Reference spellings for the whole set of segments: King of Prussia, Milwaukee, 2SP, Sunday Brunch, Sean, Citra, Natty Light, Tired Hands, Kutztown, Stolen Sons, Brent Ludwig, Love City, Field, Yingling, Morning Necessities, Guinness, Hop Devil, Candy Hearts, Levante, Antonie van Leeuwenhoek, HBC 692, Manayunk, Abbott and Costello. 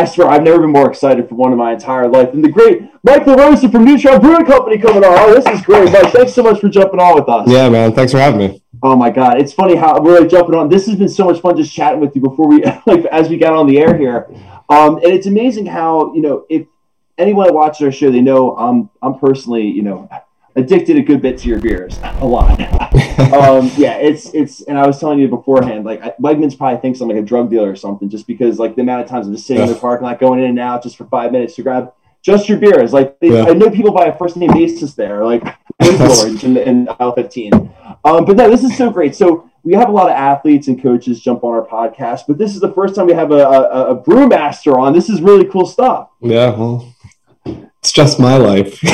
I swear, I've never been more excited for one in my entire life than the great Michael Rosen from New Trail Brewing Company coming on. Oh, this is great, Mike. Thanks so much for jumping on with us. Yeah, man. Thanks for having me. Oh, my God. It's funny how we're like jumping on. This has been so much fun just chatting with you before we, like, as we got on the air here. And it's amazing how, you know, if anyone that watches our show, they know I'm personally, you know, addicted a good bit to your beers. A lot. Yeah, it's and I was telling you beforehand, like, Wegmans probably thinks I'm like a drug dealer or something, just because, like, the amount of times I'm just sitting in the parking lot going in and out just for 5 minutes to grab just your beers. Like, I know people by a first name basis there, like in aisle 15. But no, this is so great. So we have a lot of athletes and coaches jump on our podcast, but this is the first time we have a brewmaster on. This is really cool stuff. Yeah, well, it's just my life. So to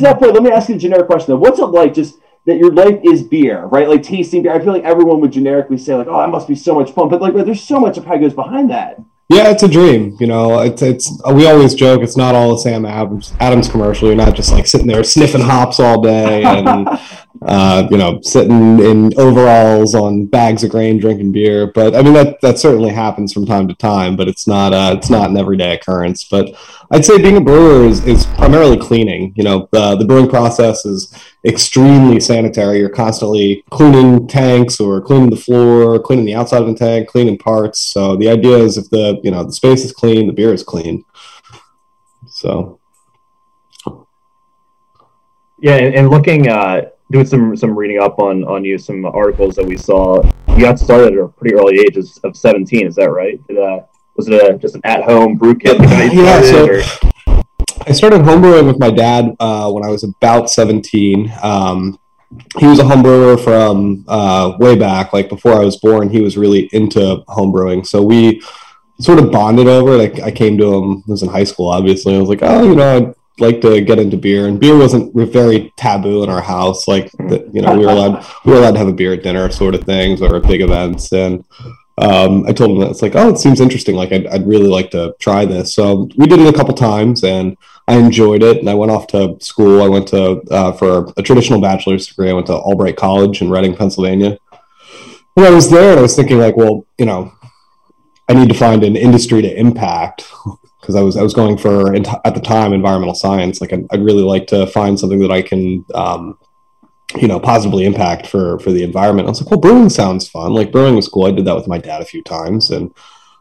that point, let me ask you a generic question, though. What's it like just that your life is beer, right? Like tasting beer. I feel like everyone would generically say, like, oh, that must be so much fun. But, like, there's so much of how it goes behind that. Yeah, it's a dream, you know. It's we always joke it's not all a Sam Adams commercial. You're not just like sitting there sniffing hops all day and you know, sitting in overalls on bags of grain drinking beer. But I mean that certainly happens from time to time, but it's not an everyday occurrence. But I'd say being a brewer is primarily cleaning. You know, the brewing process is extremely sanitary. You're constantly cleaning tanks or cleaning the floor, cleaning the outside of the tank, cleaning parts. So the idea is if the space is clean, the beer is clean. So yeah, and looking doing some reading up on you, some articles that we saw, you got started at a pretty early age of 17, is that right? Was it just an at-home brew kit? Yeah, so I started homebrewing with my dad when I was about 17. He was a homebrewer from way back, like before I was born. He was really into homebrewing, so we sort of bonded over it. I came to him, I was in high school, obviously. I was like, oh, you know, I'd like to get into beer, and beer wasn't very taboo in our house. Like, you know, we were allowed to have a beer at dinner, sort of things, or at big events, and. I told him that it's like, oh, it seems interesting. Like, I'd really like to try this. So we did it a couple times, and I enjoyed it. And I went off to school. I went to for a traditional bachelor's degree. I went to Albright College in Reading, Pennsylvania. When I was there, and I was thinking, like, well, you know, I need to find an industry to impact, because I was going for, at the time, environmental science. Like, I'd really like to find something that I can. You know, positively impact for the environment. I was like, well, brewing sounds fun. Like, brewing was cool. I did that with my dad a few times, and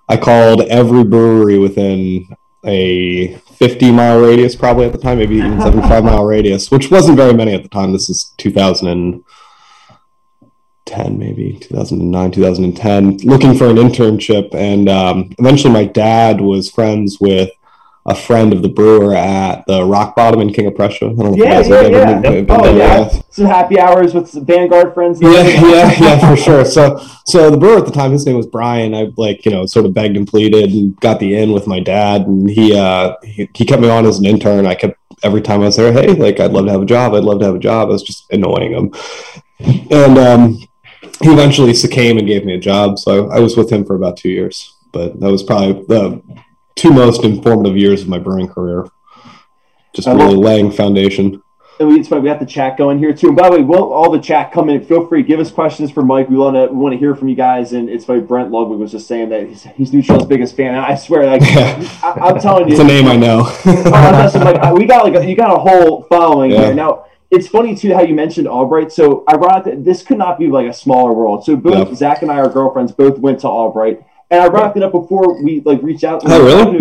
I called every brewery within a 50-mile radius, probably at the time, maybe even 75-mile radius, which wasn't very many at the time. This is 2010, maybe 2009, 2010, looking for an internship. And eventually my dad was friends with a friend of the brewer at the Rock Bottom in King of Prussia. I don't know if you guys have ever been there. Yeah. Some happy hours with some Vanguard friends. Yeah, for sure. So the brewer at the time, his name was Brian. I, like, you know, sort of begged and pleaded and got the in with my dad, and he kept me on as an intern. I kept, every time I was there, hey, like, I'd love to have a job. I was just annoying him, and he eventually came and gave me a job. So I was with him for about 2 years, but that was probably the two most informative years of my brewing career, just really laying foundation. And we got the chat going here too, and by the way, will all the chat come in, feel free, give us questions for Mike. We want to hear from you guys. And it's funny, Brent Ludwig was just saying that he's New Trail's biggest fan, and I swear, like, I'm telling you, it's a name I know. We got you got a whole following here now. It's funny too how you mentioned Albright. So ironically, this could not be like a smaller world. So both Zach and I, our girlfriends, both went to Albright. And I rocked it up before we, like, reached out to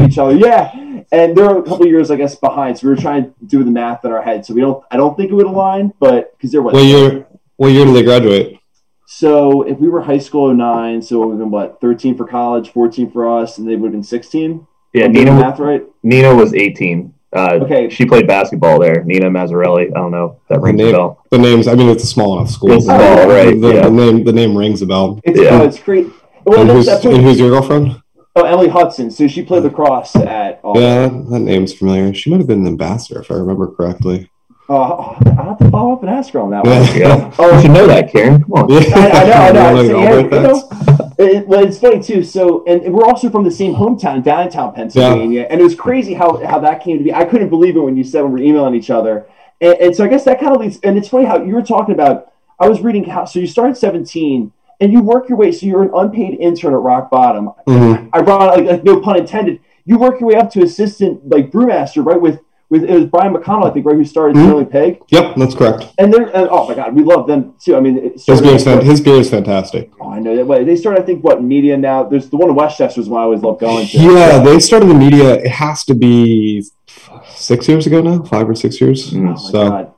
each other. Yeah. And they were a couple of years, I guess, behind. So we were trying to do the math in our head. So I don't think it would align, but because there was. What year did they graduate? So if we were high school '09, so it would have been, what, 13 for college, 14 for us, and they would have been 16? Yeah, Nina was 18. Okay. She played basketball there. Nina Mazzarelli. I don't know. That rings a bell. The names, I mean, it's a small enough school. It's small, right? The name rings a bell. It's great. Well, who's your girlfriend? Oh, Emily Hudson. So she played lacrosse at Auburn. Yeah, that name's familiar. She might have been an ambassador, if I remember correctly. I'll have to follow up and ask her on that one. Yeah. You should know that, Karen. Come on. I know. It's funny, too. So, and we're also from the same hometown, downtown Pennsylvania. Yeah. And it was crazy how that came to be. I couldn't believe it when you said we were emailing each other. And so I guess that kind of leads. And it's funny how you were talking about, I was reading how, so you started 17. and you work your way. So you're an unpaid intern at Rock Bottom. Mm-hmm. Ironically, like, no pun intended. You work your way up to assistant, like brewmaster, right? With it was Brian McConnell, I think, right? Who started Sterling Peg. Yep, that's correct. And they're oh my god, we love them too. I mean, his beer is fantastic. Oh, I know that way. They started, I think, what media now? There's the one in Westchester is one I always love going to. Yeah, they started the media. It has to be 6 years ago now, 5 or 6 years. Oh my god.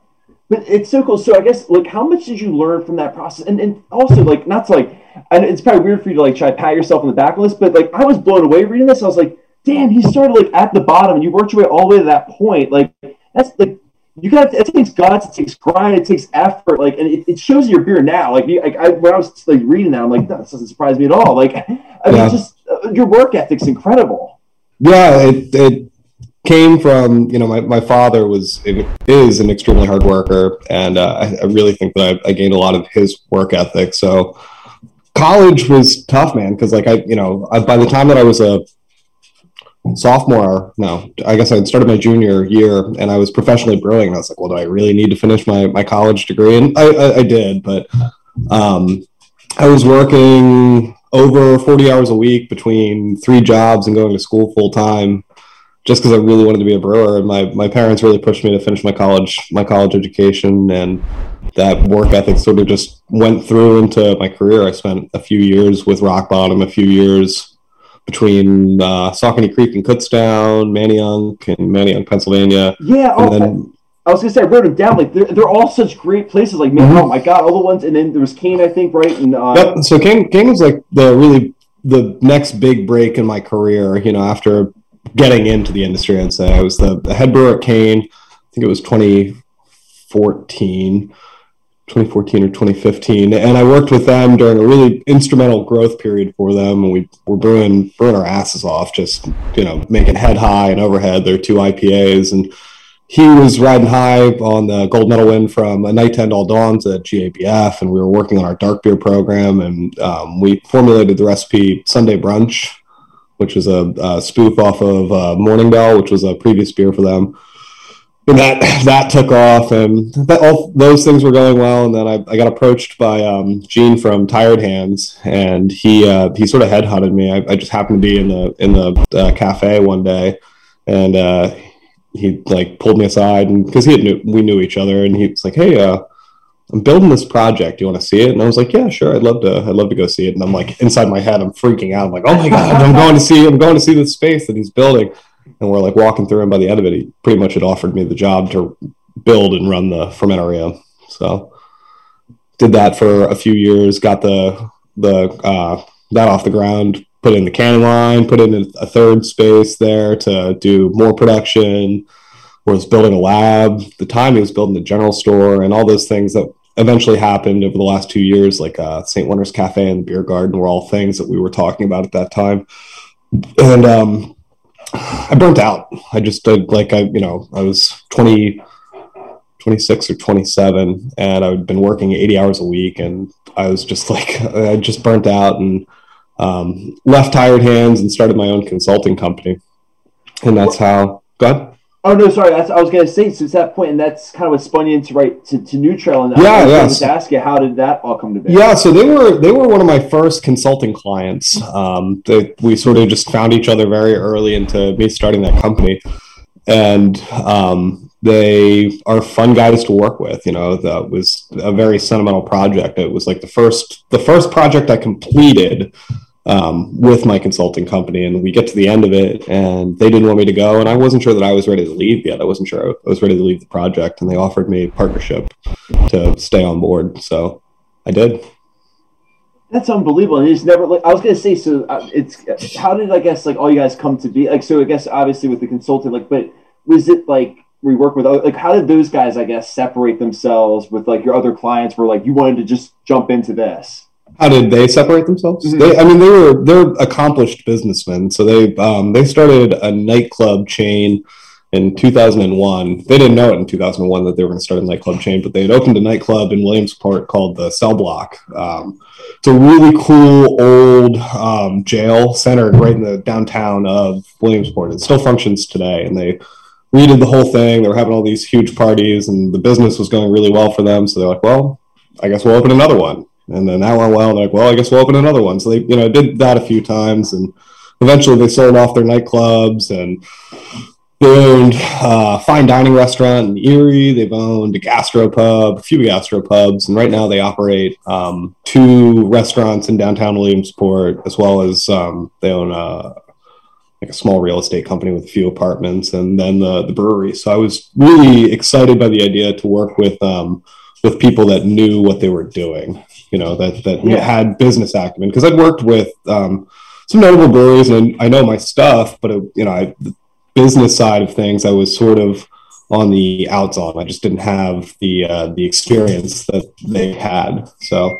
But it's so cool. So I guess, like, how much did you learn from that process? And also, like, not to, like, and it's probably weird for you to, like, try to pat yourself on the back of this, but, like, I was blown away reading this. I was like, damn, he started, like, at the bottom, and you worked your way all the way to that point. Like, that's, like, you got, it takes guts, it takes grind, it takes effort, like, and it shows your beer now. Like, when I was, like, reading that, I'm like, no, this doesn't surprise me at all. Like, I mean, just, your work ethic's incredible. Yeah, it came from, you know, my father is an extremely hard worker, and I really think that I gained a lot of his work ethic. So college was tough, man, because, like, by the time that I was a sophomore, no, I guess I started my junior year, and I was professionally brewing, and I was like, well, do I really need to finish my college degree? And I did, but I was working over 40 hours a week between 3 jobs and going to school full time, just because I really wanted to be a brewer, and my parents really pushed me to finish my college education, and that work ethic sort of just went through into my career. I spent a few years with Rock Bottom, a few years between Saucony Creek and Kutztown, Manayunk, Pennsylvania. Yeah, okay. And then, I was going to say, I wrote them down. Like, they're all such great places. Like, man, oh my god, all the ones, and then there was Kane, I think, right? And yep. So Kane was, like, the next big break in my career. You know, after getting into the industry, I'd say I was the head brewer at Kane. I think it was 2014 or 2015, and I worked with them during a really instrumental growth period for them, and we were brewing our asses off, just, you know, making head high and overhead their 2 IPAs, and he was riding high on the gold medal win from A Night to End All Dawn to GABF, and we were working on our dark beer program, and we formulated the recipe Sunday Brunch, which was a spoof off of Morning Bell, which was a previous beer for them. And that took off, and all those things were going well. And then I got approached by Gene from Tired Hands, and he sort of headhunted me. I just happened to be in the cafe one day, and he, like, pulled me aside, and because we knew each other, and he was like, "Hey, I'm building this project. Do you want to see it?" And I was like, "Yeah, sure. I'd love to go see it." And I'm like, inside my head, I'm freaking out. I'm like, "Oh my god, I'm going to see this space that he's building." And we're, like, walking through, and by the end of it, he pretty much had offered me the job to build and run the fermentarium. So did that for a few years, got the that off the ground, put in the canning line, put in a third space there to do more production. Was building a lab. At the time, he was building the general store, and all those things that eventually happened over the last 2 years, like St. Wonder's Cafe and the Beer Garden, were all things that we were talking about at that time. And I burnt out. I just did, like, I was 26 or 27, and I'd been working 80 hours a week, and I was just like, I just burnt out, and left Tired Hands and started my own consulting company. And that's how, go ahead. Oh, no, sorry. I was going to say, since that point, and that's kind of what spun you into, right, to New Trail. And I was going to ask you, how did that all come to be? Yeah, so they were one of my first consulting clients. We sort of just found each other very early into me starting that company. And they are fun guys to work with. You know, that was a very sentimental project. It was, like, the first project I completed with my consulting company, and we get to the end of it, and they didn't want me to go, and I wasn't sure that I was ready to leave yet. I wasn't sure I was ready to leave the project, and they offered me partnership to stay on board, so I did. That's unbelievable. And it's never, like, I was gonna say, so it's how did, I guess, like, all you guys come to be, like, so I guess obviously with the consulting, like, but was it like we work with other, like, how did those guys, I guess, separate themselves with, like, your other clients where, like, you wanted to just jump into this? How did they separate themselves? Mm-hmm. They're accomplished businessmen. So they started a nightclub chain in 2001. They didn't know it in 2001 that they were going to start a nightclub chain, but they had opened a nightclub in Williamsport called the Cell Block. It's a really cool old jail centered right in the downtown of Williamsport. It still functions today, and they redid the whole thing. They were having all these huge parties, and the business was going really well for them. So they're like, well, I guess we'll open another one. And then that went well. And they're like, well, I guess we'll open another one. So they, you know, did that a few times, and eventually they sold off their nightclubs and they owned a fine dining restaurant in Erie. They've owned a gastropub, a few gastropubs, and right now they operate 2 restaurants in downtown Williamsport, as well as they own a small real estate company with a few apartments, and then the brewery. So I was really excited by the idea to work with people that knew what they were doing, you know, that had business acumen, because I'd worked with some notable breweries and I know my stuff, but the business side of things I was sort of on the outs on. I just didn't have the experience that they had, so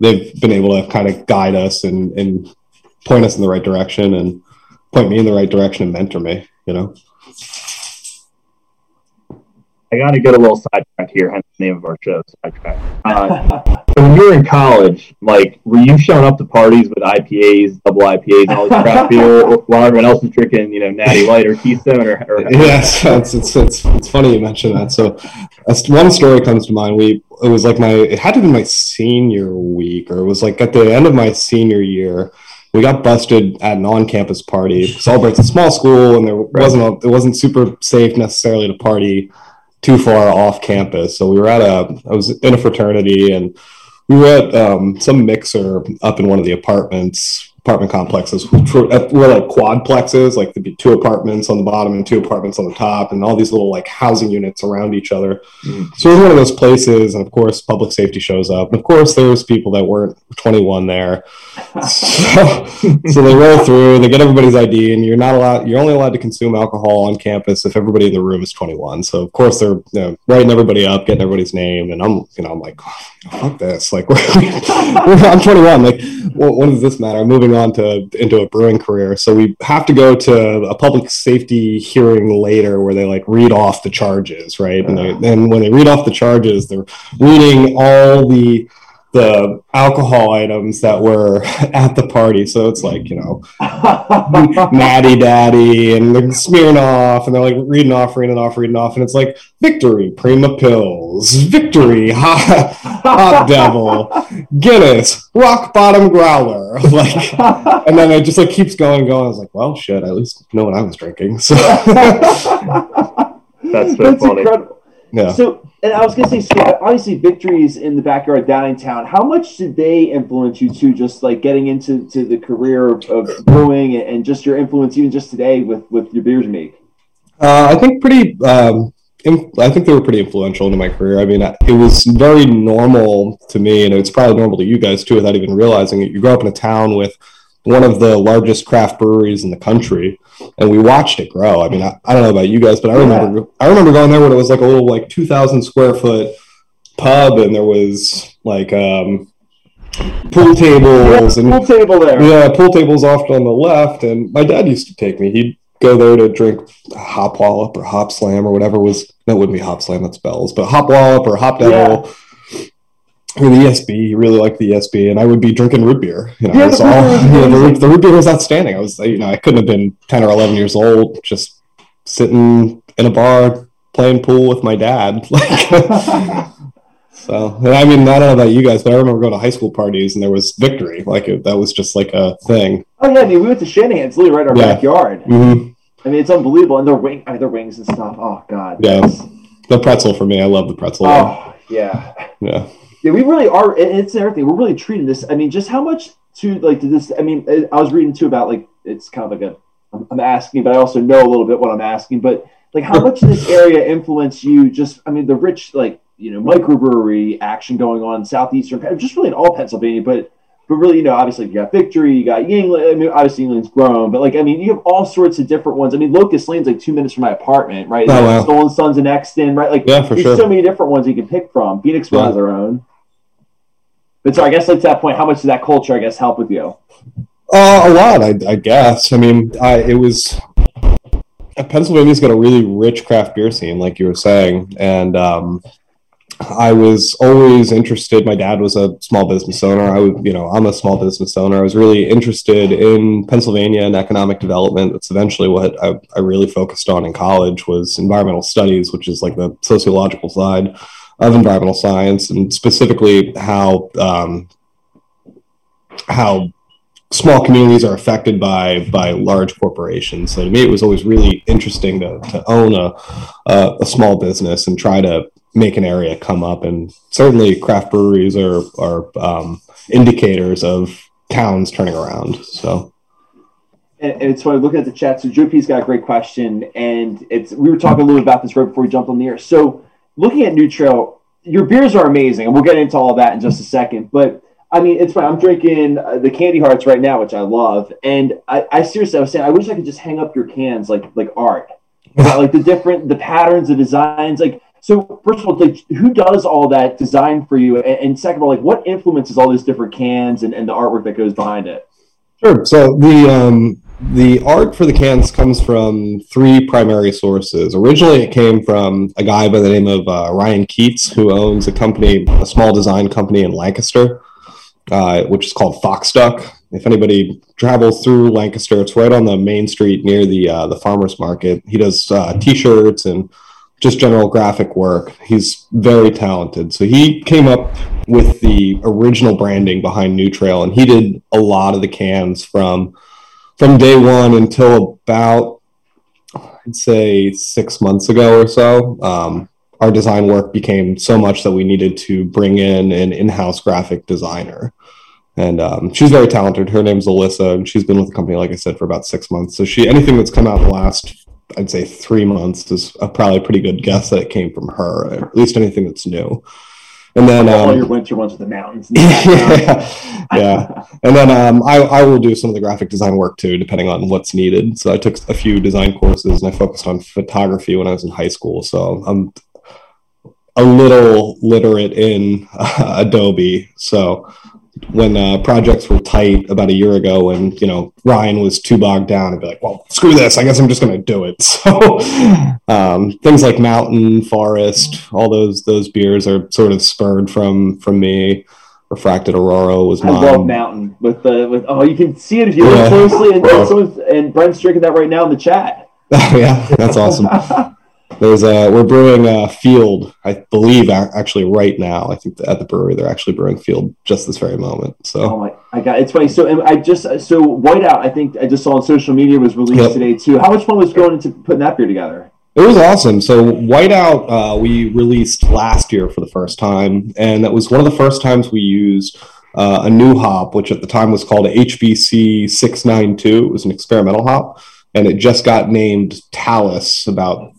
they've been able to kind of guide us and point us in the right direction, and point me in the right direction, and mentor me, you know. I got to get a little sidetracked here, hence the name of our show, Sidetracked. So when you were in college, like, were you showing up to parties with IPAs, double IPAs, and all this crap beer, while everyone else is drinking, Natty Light or Keystone? Yes, it's funny you mention that. So one story comes to mind. It had to be my senior week, or it was like at the end of my senior year. We got busted at an on-campus party. Because Albright's a small school, and it wasn't super safe necessarily to party too far off campus. So I was in a fraternity, and we were at some mixer up in one of the apartment complexes, which were like quadplexes, like there'd be 2 apartments on the bottom and 2 apartments on the top, and all these little like housing units around each other. Mm. So it was one of those places, and of course public safety shows up, and of course there was people that weren't 21 there. So they roll through, they get everybody's ID, and you're only allowed to consume alcohol on campus if everybody in the room is 21. So of course they're writing everybody up, getting everybody's name, and I'm like, fuck this, like I'm 21, like what does this matter? I'm moving on into a brewing career. So we have to go to a public safety hearing later where they like read off the charges, right? And when they read off the charges, they're reading all the alcohol items that were at the party. So it's like, Natty Daddy, and they're smearing off, and they're like reading off. And it's like, Victory, Prima Pills, Victory, Hot Devil, Guinness, Rock Bottom Growler. Like, and then it just like keeps going. I was like, well, shit, I at least know what I was drinking. So That's funny. Incredible. Yeah. So, and I was going to say, so obviously, Victory's in the backyard down in town. How much did they influence you to just like getting into the career of brewing, and just your influence even just today with your beers make? I think they were pretty influential into my career. I mean, it was very normal to me, and it's probably normal to you guys too, without even realizing it. You grow up in a town with one of the largest craft breweries in the country, and we watched it grow. I mean, I don't know about you guys, but I remember going there when it was like a little like 2,000 square foot pub, and there was like pool tables and pool tables off on the left. And my dad used to take me. He'd go there to drink Hop Wallop or Hop Slam or whatever was. That wouldn't be Hop Slam, that's Bell's, but Hop Wallop or Hop Devil. Yeah. Or the ESB, he really liked the ESB, and I would be drinking root beer. The root beer was outstanding. I was, I couldn't have been 10 or 11 years old, just sitting in a bar playing pool with my dad. Like, so, and I mean, I don't know about you guys, but I remember going to high school parties, and there was Victory. Like that was just like a thing. Oh yeah, we went to Shanahan's, literally right in our backyard. Mm-hmm. I mean, it's unbelievable, and their wings and stuff. Oh god. Yeah, the pretzel for me. I love the pretzel. Oh yeah. Yeah. Yeah, we really are, and it's everything. We're really treating this. I mean, just how much to like to this. I mean, I was reading too about like it's kind of like I'm asking, but I also know a little bit what I'm asking. But like, how much this area influenced you? Just, I mean, the rich like microbrewery action going on in southeastern, just really in all Pennsylvania. But really, obviously you got Victory, you got Yingling. I mean, obviously Yingling's grown, but like, I mean, you have all sorts of different ones. I mean, Locust Lane's like 2 minutes from my apartment, right? Oh, wow. Stolen Sons in Exton, right? Like, yeah, there's so many different ones you can pick from. Phoenix runs their own. But so I guess like to that point, how much did that culture, I guess, help with you? A lot, I guess. I mean, it was Pennsylvania's got a really rich craft beer scene, like you were saying, and I was always interested. My dad was a small business owner. I'm a small business owner. I was really interested in Pennsylvania and economic development. That's eventually what I really focused on in college was environmental studies, which is like the sociological side. of environmental science, and specifically how small communities are affected by large corporations. So to me, it was always really interesting to own a small business and try to make an area come up. And certainly craft breweries are indicators of towns turning around. So. And so I'm looking at the chat. So JP's got a great question. And we were talking a little about this right before we jumped on the air. So looking at New Trail, your beers are amazing. And we'll get into all that in just a second. But I mean, it's fine. I'm drinking the Candy Hearts right now, which I love. And I seriously, I was saying, I wish I could just hang up your cans like art. Like the patterns, the designs. Like, so first of all, like, who does all that design for you? And second of all, like, what influences all these different cans and the artwork that goes behind it? Sure. So the art for the cans comes from three primary sources. Originally, it came from a guy by the name of Ryan Keats, who owns a small design company in Lancaster, which is called Foxduck. If anybody travels through Lancaster, it's right on the main street near the farmers market. He does T-shirts and just general graphic work. He's very talented. So he came up with the original branding behind New Trail, and he did a lot of the cans from day one until about, I'd say, 6 months ago or so. Our design work became so much that we needed to bring in an in-house graphic designer. And she's very talented. Her name's Alyssa, and she's been with the company, like I said, for about 6 months. So anything that's come out in the last, I'd say, 3 months is probably a pretty good guess that it came from her, or at least anything that's new. And then all your winter ones with the mountains. Yeah, yeah. And then I will do some of the graphic design work too, depending on what's needed. So I took a few design courses, and I focused on photography when I was in high school. So I'm a little literate in Adobe. So when projects were tight about a year ago, and Ryan was too bogged down, I'd be like, well, screw this, I guess I'm just gonna do it. So things like Mountain, Forest, all those beers are sort of spurred from me. Refracted Aurora was mine. I love Mountain with oh, you can see it if you look closely, and Brent's drinking that right now in the chat. Oh yeah, that's awesome. We're brewing Field, I believe, actually right now. I think at the brewery they're actually brewing Field just this very moment. So it's funny. So Whiteout, I think I just saw on social media, was released today too. How much fun was going into putting that beer together? It was awesome. So Whiteout, we released last year for the first time, and that was one of the first times we used a new hop, which at the time was called HBC 692. It was an experimental hop, and it just got named Talus about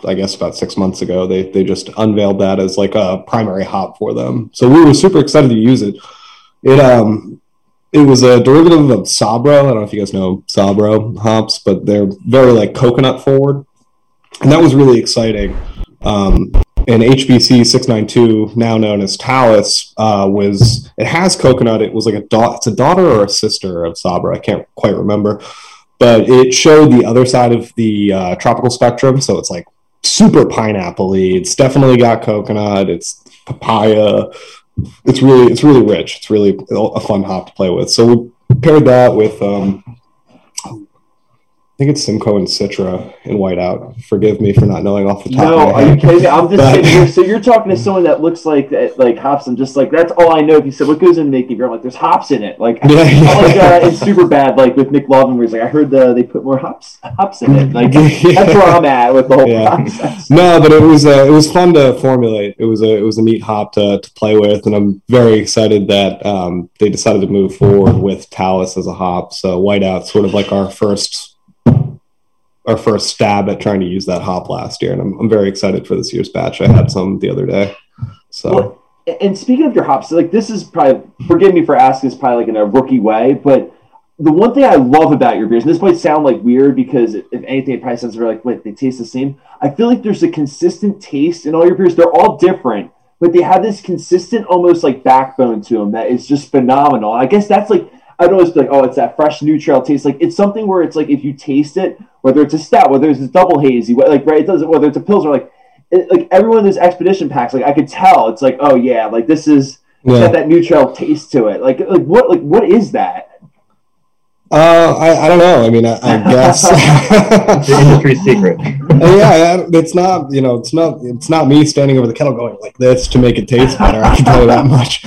6 months ago. They just unveiled that as like a primary hop for them. So we were super excited to use it. It was a derivative of Sabra. I don't know if you guys know Sabra hops, but they're very like coconut forward. And that was really exciting. And HBC 692, now known as Talus, it has coconut. It was like it's a daughter or a sister of Sabra. I can't quite remember, but it showed the other side of the tropical spectrum. So it's like super pineapple-y. It's definitely got coconut. It's papaya. It's really rich. It's really a fun hop to play with. So we paired that with I think it's Simcoe and Citra in Whiteout. Forgive me for not knowing off the top of my head. No, are you kidding me? I'm just sitting here. So you're talking to someone that looks like hops. I'm just like, that's all I know. If you said, what goes into making beer? I'm like, there's hops in it. Like, it's super bad. Like with Nick Lovin, where he's like, I heard they put more hops in it. Like that's where I'm at with the whole process. No, but it was fun to formulate. It was a neat hop to play with, and I'm very excited that they decided to move forward with Talus as a hop. So Whiteout's sort of like our first stab at trying to use that hop last year, and I'm very excited for this year's batch. I had some the other day. So, well, and speaking of your hops, like this is probably, forgive me for asking this probably like in a rookie way, but the one thing I love about your beers, and this might sound like weird because if anything, it probably sounds very like, wait, they taste the same. I feel like there's a consistent taste in all your beers. They're all different, but they have this consistent, almost like backbone to them that is just phenomenal. I guess that's like, I'd always be like, oh, it's that fresh New Trail taste. Like it's something where it's like if you taste it, whether it's a stout, whether it's a double hazy, like right, it doesn't. Whether it's a pilsner, like every one of those expedition packs, like I could tell, it's like, oh yeah, like this is it's got that New Trail taste to it. Like what is that? I don't know. I mean, I guess the industry secret. Yeah, it's not me standing over the kettle going like this to make it taste better. I can tell you that much.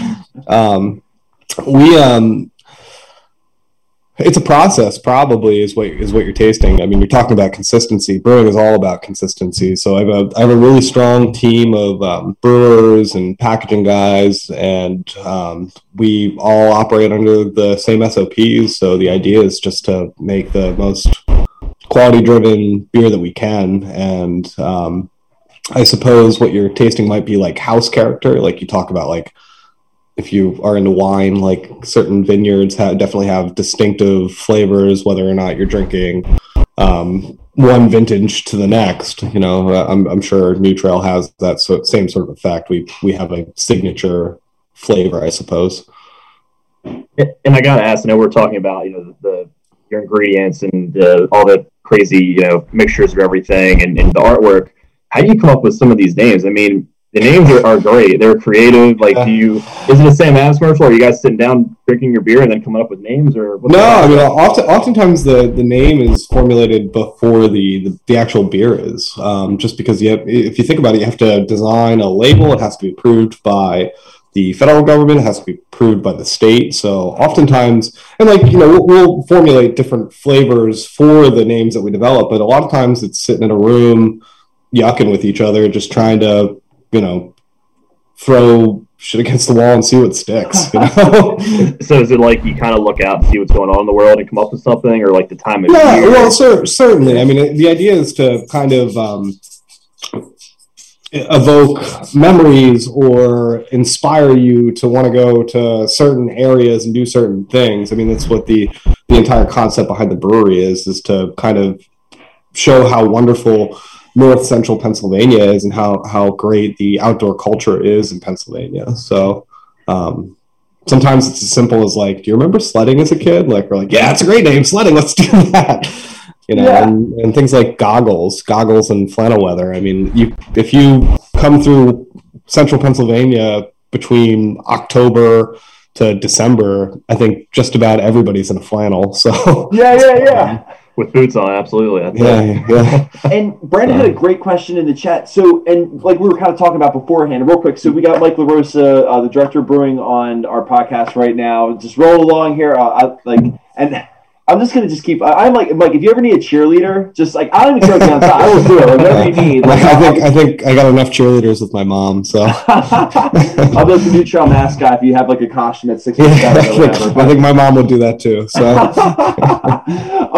It's a process, probably, is what you're tasting. I mean, you're talking about consistency. Brewing is all about consistency. So I have a really strong team of brewers and packaging guys, and we all operate under the same SOPs. So the idea is just to make the most quality-driven beer that we can. And I suppose what you're tasting might be like house character. Like you talk about, like, if you are into wine, like certain vineyards definitely have distinctive flavors, whether or not you're drinking one vintage to the next. You know, I'm sure New Trail has that same sort of effect. We have a signature flavor, I suppose. And I gotta ask, I know we're talking about, you know, your ingredients and all the crazy, you know, mixtures of everything and the artwork. How do you come up with some of these names? I mean, the names are great. They're creative. Like, is it the same as commercial? Are you guys sitting down drinking your beer and then coming up with names? Or what's no, I mean, oftentimes the name is formulated before the actual beer is. Just because if you think about it, you have to design a label. It has to be approved by the federal government. It has to be approved by the state. So oftentimes, and like, you know, we'll formulate different flavors for the names that we develop, but a lot of times it's sitting in a room yucking with each other, just trying to, you know, throw shit against the wall and see what sticks, you know? So is it like you kind of look out and see what's going on in the world and come up with something, or like the time of year? Well, certainly. I mean, the idea is to kind of evoke memories or inspire you to want to go to certain areas and do certain things. I mean, that's what the entire concept behind the brewery is to kind of show how wonderful North Central Pennsylvania is and how great the outdoor culture is in Pennsylvania. So sometimes it's as simple as like, do you remember sledding as a kid? Like, we're like, yeah, it's a great name, sledding, let's do that. You know, yeah. And things like goggles and flannel weather. I mean, if you come through Central Pennsylvania between October to December, I think just about everybody's in a flannel. So yeah. With boots on, absolutely. Yeah. And Brandon had a great question in the chat. So, and like we were kind of talking about beforehand, real quick. So we got Mike LaRosa, the director of brewing, on our podcast right now. Just roll along here. I'm just gonna keep. I'm like, Mike, if you ever need a cheerleader, just like, I don't even care what's on top. I will do it. Whatever you need. Like, I think I got enough cheerleaders with my mom. So I'll be like the New Trail mascot if you have like a costume at 6 months or whatever. I think my mom would do that too. So,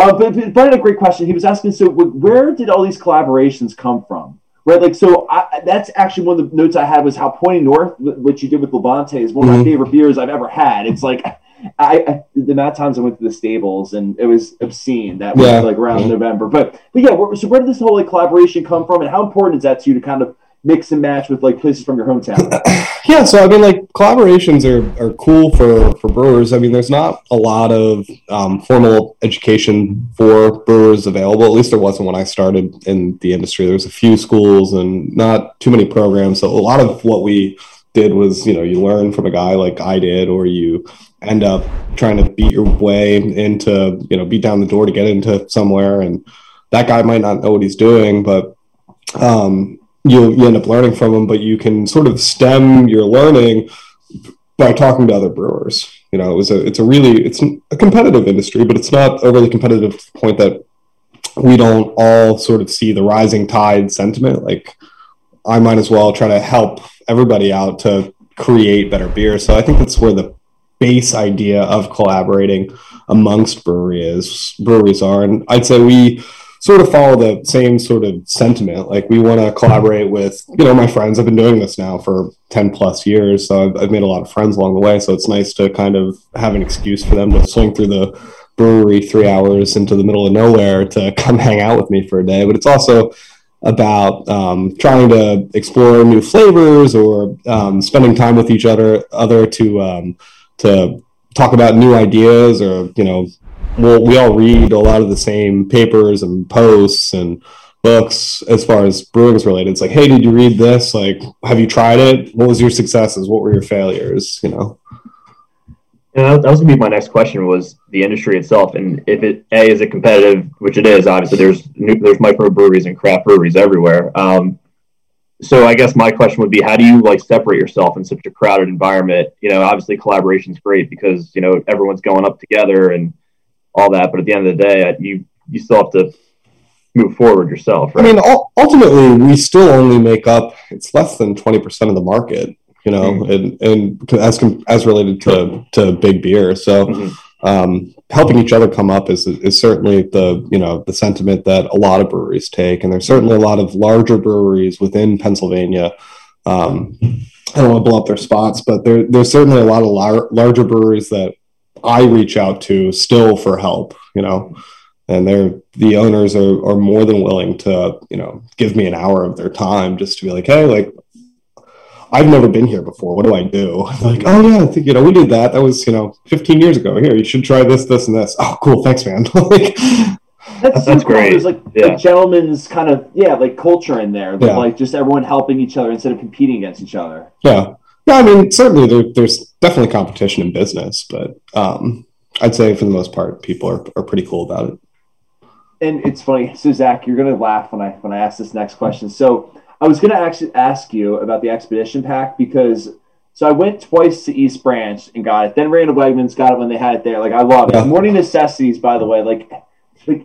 but Brandon had a great question. He was asking, so where did all these collaborations come from? Right, like, so that's actually one of the notes I had was how Pointing North, which you did with Levante, is one of my favorite beers I've ever had. It's like, the amount of times I went to the stables and it was obscene that was like around November. But yeah, so where did this whole like collaboration come from, and how important is that to you to kind of mix and match with like places from your hometown? Yeah, so I mean, like, collaborations are cool for brewers. I mean, there's not a lot of formal education for brewers available. At least there wasn't when I started in the industry. There was a few schools and not too many programs. So a lot of what we did was, you know, you learn from a guy like I did, or you end up trying to beat your way into, you know, beat down the door to get into somewhere. And that guy might not know what he's doing, but you end up learning from him. But you can sort of stem your learning by talking to other brewers. You know, it's a competitive industry, but it's not overly competitive to the point that we don't all sort of see the rising tide sentiment. Like, I might as well try to help everybody out to create better beer. So I think that's where the base idea of collaborating amongst breweries are. And I'd say we sort of follow the same sort of sentiment. Like, we want to collaborate with, you know, my friends. I've been doing this now for 10 plus years. So I've made a lot of friends along the way. So it's nice to kind of have an excuse for them to swing through the brewery 3 hours into the middle of nowhere to come hang out with me for a day. But it's also about trying to explore new flavors, or spending time with each other to talk about new ideas, or, you know, we all read a lot of the same papers and posts and books as far as brewing is related. It's like, hey, did you read this? Like, have you tried it? What was your successes? What were your failures? You know. Yeah, that was going to be my next question, was the industry itself. And if it, A, is it competitive, which it is, obviously. There's microbreweries and craft breweries everywhere. So I guess my question would be, how do you like separate yourself in such a crowded environment? You know, obviously collaboration is great because, you know, everyone's going up together and all that. But at the end of the day, you still have to move forward yourself, right? I mean, ultimately, we still only make up, it's less than 20% of the market, you know, and as related to big beer. So helping each other come up is certainly the, you know, the sentiment that a lot of breweries take. And there's certainly a lot of larger breweries within Pennsylvania. I don't want to blow up their spots, but there's certainly a lot of larger breweries that I reach out to still for help, you know, and the owners are more than willing to, you know, give me an hour of their time just to be like, hey, like, I've never been here before. What do I do? Like, oh yeah, I think, you know, we did that. That was, you know, 15 years ago. Here, you should try this, this, and this. Oh, cool. Thanks, man. Like, that's great. There's like a gentleman's kind of, like culture in there, but like just everyone helping each other instead of competing against each other. Yeah. No, I mean, certainly there's definitely competition in business, but I'd say for the most part, people are pretty cool about it. And it's funny. So Zach, you're going to laugh when I ask this next question. So I was going to actually ask you about the Expedition Pack because I went twice to East Branch and got it. Then ran to Wegmans, got it when they had it there. Like, I love it. Morning Necessities, by the way. Like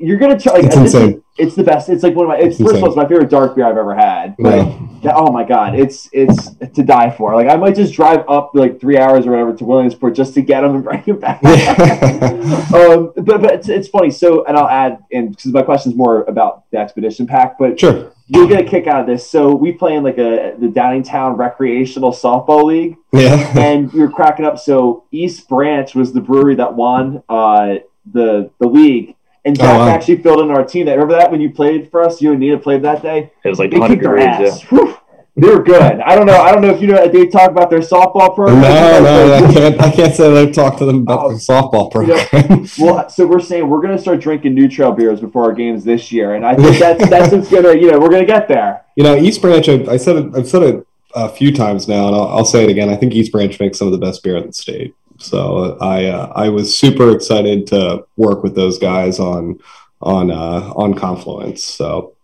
you're going to try. Like, it's insane. It's the best. It's like one of my, first of all, it's my favorite dark beer I've ever had. Yeah. Like, oh my God. It's to die for. Like, I might just drive up like 3 hours or whatever to Williamsport just to get them and bring them back. But it's funny. So, and I'll add in, because my question's more about the Expedition Pack, but sure. You'll get a kick out of this. So we play in like the Downingtown Recreational Softball League. Yeah. And we were cracking up. So East Branch was the brewery that won the league. And Zach actually filled in our team. That, remember that when you played for us? You and Nina played that day? It was like 100 degrees. Yeah. They were good. I don't know if you know, they talk about their softball program. No, I can't say they've talked to them about their softball program. You know, well, so we're saying we're going to start drinking New Trail beers before our games this year, and I think that's what's going to, you know, we're going to get there. You know, East Branch, I've said it a few times now, and I'll say it again. I think East Branch makes some of the best beer in the state. So I was super excited to work with those guys on Confluence. So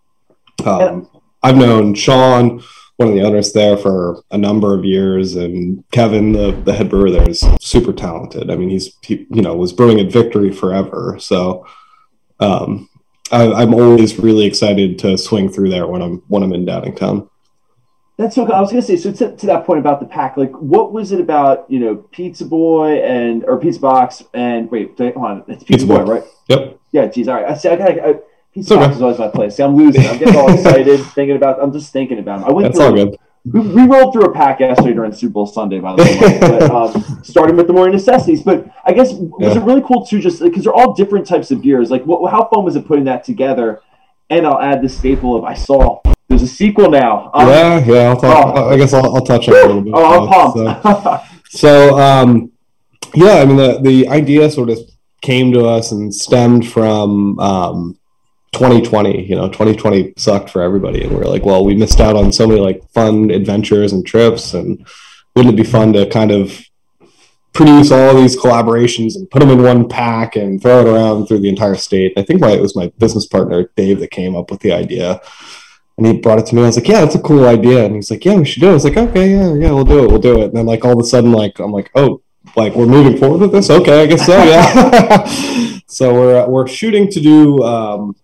I've known Sean, one of the owners there, for a number of years, and Kevin, the head brewer there, is super talented. I mean, he was brewing at Victory forever. So I'm always really excited to swing through there when I'm in Downingtown. That's so cool. I was gonna say, so to that point about the pack, like, what was it about, you know, Pizza Boy or Pizza Box and it's Pizza Boy, right? Yep. Yeah. Geez. All right. Pizza Box is always my place. See, I'm losing. I'm getting all excited I'm just thinking about them. That's all good. We rolled through a pack yesterday during Super Bowl Sunday, by the way, but, starting with the Morning Necessities. But I guess, was it really cool, too, just because they're all different types of beers? Like, how fun was it putting that together? And I'll add the staple of, I saw there's a sequel now. I'll touch on it a little bit. I'm pumped. I mean, the idea sort of came to us and stemmed from 2020, you know, 2020 sucked for everybody. And we're like, well, we missed out on so many like fun adventures and trips, and wouldn't it be fun to kind of produce all these collaborations and put them in one pack and throw it around through the entire state? And I think it was my business partner, Dave, that came up with the idea, and he brought it to me. I was like, yeah, that's a cool idea. And he's like, yeah, we should do it. I was like, okay, yeah, we'll do it. And then like, all of a sudden, like, I'm like, oh, like, we're moving forward with this. Okay. I guess so. Yeah. So we're shooting to do,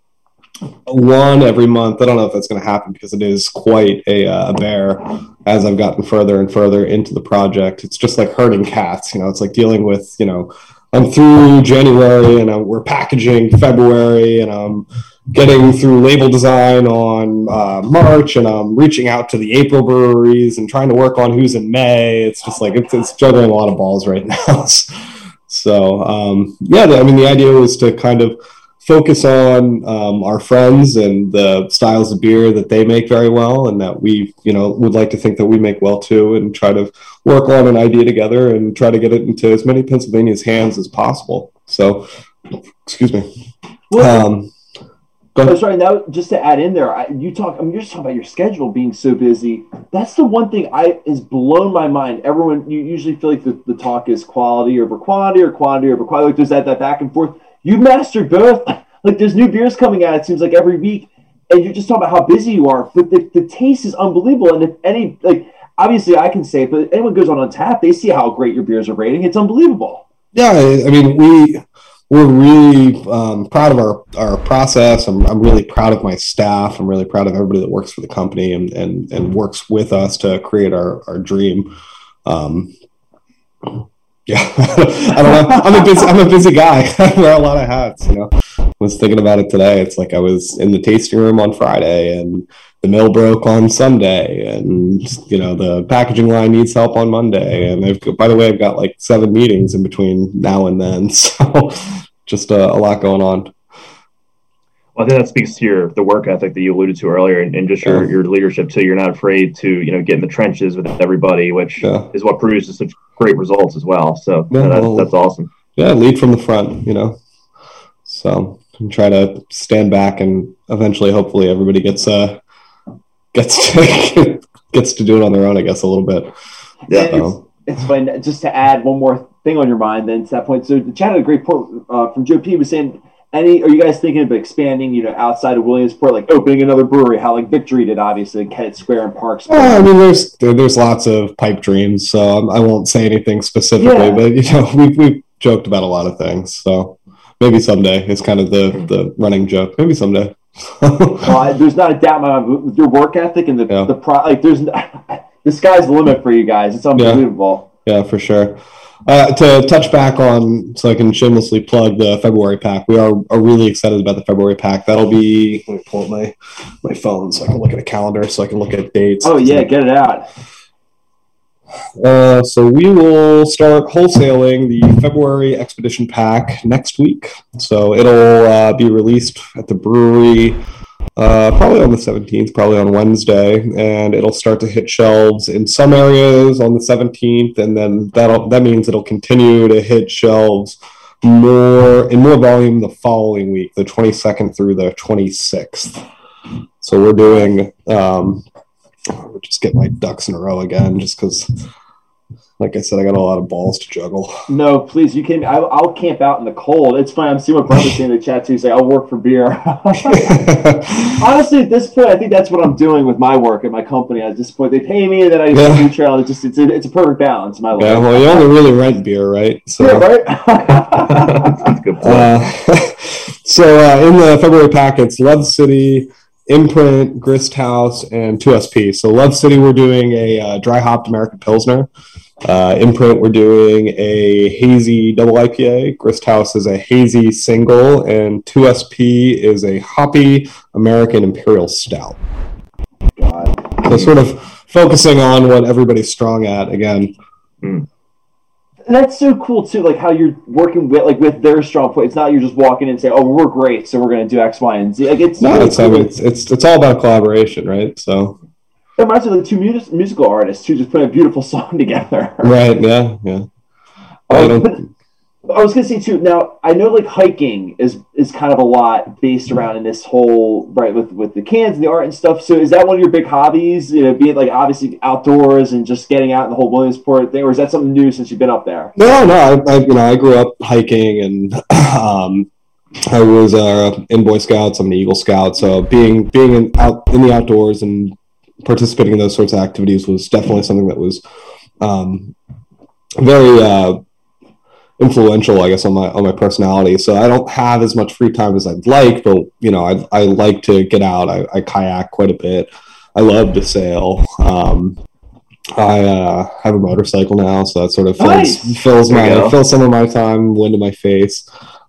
one every month. I don't know if that's going to happen because it is quite a bear as I've gotten further and further into the project. It's just like herding cats, you know, it's like dealing with, you know, I'm through January and we're packaging February and I'm getting through label design on March and I'm reaching out to the April breweries and trying to work on who's in May. It's just it's juggling a lot of balls right now. So, I mean, the idea was to kind of focus on our friends and the styles of beer that they make very well, and that we, you know, would like to think that we make well too, and try to work on an idea together and try to get it into as many Pennsylvania's hands as possible. So, excuse me. I'm sorry. Now, just to add in there, you're just talking about your schedule being so busy. That's the one thing has blown my mind. Everyone, you usually feel like the talk is quality over quantity or quantity over quality. Like there's that back and forth. You mastered both. Like there's new beers coming out. It seems like every week, and you're just talking about how busy you are. But the taste is unbelievable. And if any, like obviously I can say it, but if anyone goes on Untappd, they see how great your beers are rating. It's unbelievable. Yeah, I mean we're really proud of our process. I'm really proud of my staff. I'm really proud of everybody that works for the company and works with us to create our dream. Yeah, I don't know. I'm a busy guy. I wear a lot of hats. You know, I was thinking about it today. It's like I was in the tasting room on Friday, and the mill broke on Sunday, and you know the packaging line needs help on Monday. And by the way, I've got like 7 meetings in between now and then, so just a lot going on. Well, I think that speaks to the work ethic that you alluded to earlier, and just your leadership too. You're not afraid to get in the trenches with everybody, which is what produces such great results as well. So that's awesome. Yeah, lead from the front, So and try to stand back, and eventually, hopefully, everybody gets to do it on their own, I guess, a little bit. Yeah, it's fun. Just to add one more thing on your mind, then to that point. So the chat had a great point from Joe P. was saying, are you guys thinking of expanding? Outside of Williamsport, like opening another brewery, how like Victory did, obviously, in Kennett Square and Parks. Yeah, I mean, there's lots of pipe dreams, so I won't say anything specifically, but we've joked about a lot of things, so maybe someday. It's kind of the running joke. Maybe someday. There's not a doubt in my mind. Your work ethic and the sky's the limit for you guys. It's unbelievable. Yeah for sure. To touch back on, so I can shamelessly plug the February pack. We are really excited about the February pack. That'll be, let me pull up my phone so I can look at a calendar, so I can look at dates. Oh yeah, get it out. So we will start wholesaling the February Expedition Pack next week. So it'll be released at the brewery probably on the 17th, probably on Wednesday, and it'll start to hit shelves in some areas on the 17th, and then that means it'll continue to hit shelves in more volume the following week, the 22nd through the 26th. So we're doing... I'll just get my ducks in a row again, just because, like I said, I got a lot of balls to juggle. No, please, you can. I'll camp out in the cold. It's fine. I'm seeing what Brian's saying in the chat too. He's like, I'll work for beer. Honestly, at this point, I think that's what I'm doing with my work at my company. At this point, they pay me, and then I just do trail. It's a perfect balance in my life. Yeah, well, you only really rent beer, right? So. Yeah, right. That's a good point. So in the February pack, it's Love City, Imprint, Grist House, and 2SP. So Love City, we're doing a dry hopped American Pilsner. Imprint, we're doing a hazy double IPA. Grist House is a hazy single, and 2SP is a hoppy American Imperial Stout. God. So sort of focusing on what everybody's strong at again. Mm. That's so cool too, like how you're working with their strong point. It's not you're just walking in and saying, "Oh, we're great, so we're going to do X, Y, and Z." Like it's all about collaboration, right? So it reminds me of the two musical artists who just put a beautiful song together. Right? Yeah. I was going to say too. Now I know like hiking is kind of a lot based around in this whole with the cans and the art and stuff. So is that one of your big hobbies? Be it like obviously outdoors and just getting out in the whole Williamsport thing, or is that something new since you've been up there? No. I grew up hiking, and I was in Boy Scouts. I'm an Eagle Scout, so being out in the outdoors and participating in those sorts of activities was definitely something that was very influential, I guess, on my personality. So I don't have as much free time as I'd like, but I like to get out. I kayak quite a bit. I love to sail. I have a motorcycle now, so that sort of fills some of my time, wind in my face.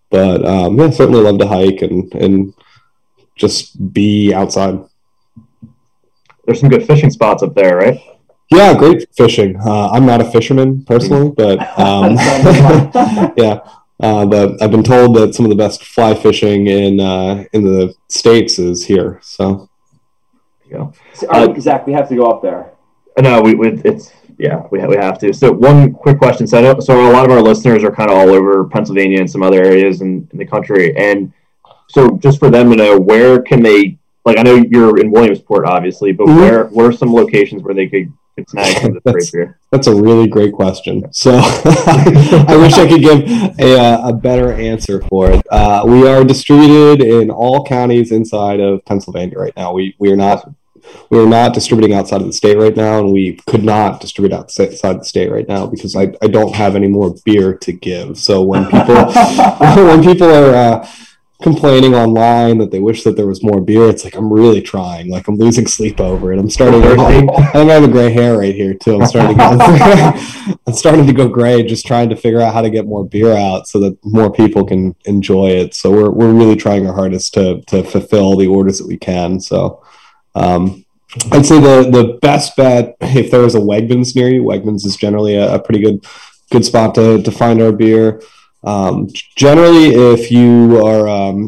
But I certainly love to hike and just be outside. There's some good fishing spots up there, right? Yeah, great fishing. I'm not a fisherman personally, but but I've been told that some of the best fly fishing in the States is here. So, Zach, we have to go up there. No, we have to. So, one quick question. So, I know a lot of our listeners are kind of all over Pennsylvania and some other areas in the country, and So just for them to know, where can they, like, I know you're in Williamsport, obviously, but where are some locations where they could snag some of this grape beer? That's a really great question. So I wish I could give a better answer for it. We are distributed in all counties inside of Pennsylvania right now. We are not distributing outside of the state right now, and we could not distribute outside the state right now because I don't have any more beer to give. So when people are complaining online that they wish that there was more beer, it's like, I'm really trying. Like, I'm losing sleep over it. I'm starting to, I have a gray hair right here too. I'm starting to go gray, just trying to figure out how to get more beer out so that more people can enjoy it. So we're really trying our hardest to fulfill the orders that we can. So I'd say the best bet, if there is a Wegmans near you, Wegmans is generally a pretty good spot to find our beer. Generally, if you are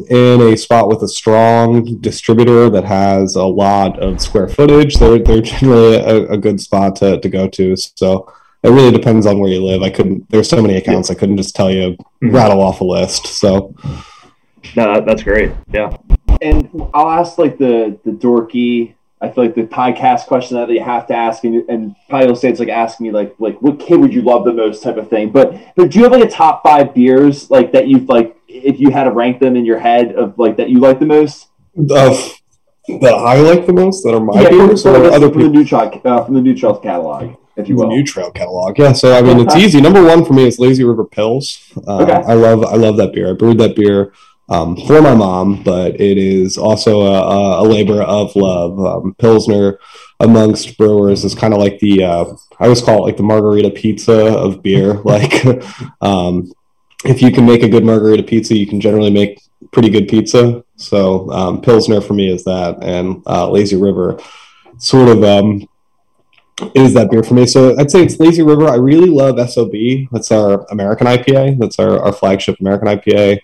in a spot with a strong distributor that has a lot of square footage, they're generally a good spot to go to. So it really depends on where you live. There's so many accounts, I couldn't just tell you, rattle off a list. So no, that's great. Yeah. And I'll ask like the dorky, I feel like the podcast question that you have to ask, and probably will say it's like asking me like what kid would you love the most type of thing. But do you have like a top 5 beers like that you've like, if you had to rank them in your head of like that you like the most? That I like the most, that are my beers, or other people? From the New Trail catalog, if you will. The New Trail catalog, yeah. So I mean, it's easy. Number 1 for me is Lazy River Pils. I love that beer. I brewed that beer for my mom, but it is also a labor of love. Pilsner amongst brewers is kind of like the I always call it like the margarita pizza of beer. Like if you can make a good margarita pizza, you can generally make pretty good pizza. So Pilsner for me is that, and Lazy River sort of is that beer for me. So I'd say it's Lazy River. I really love SOB. That's our American IPA. That's our flagship American IPA.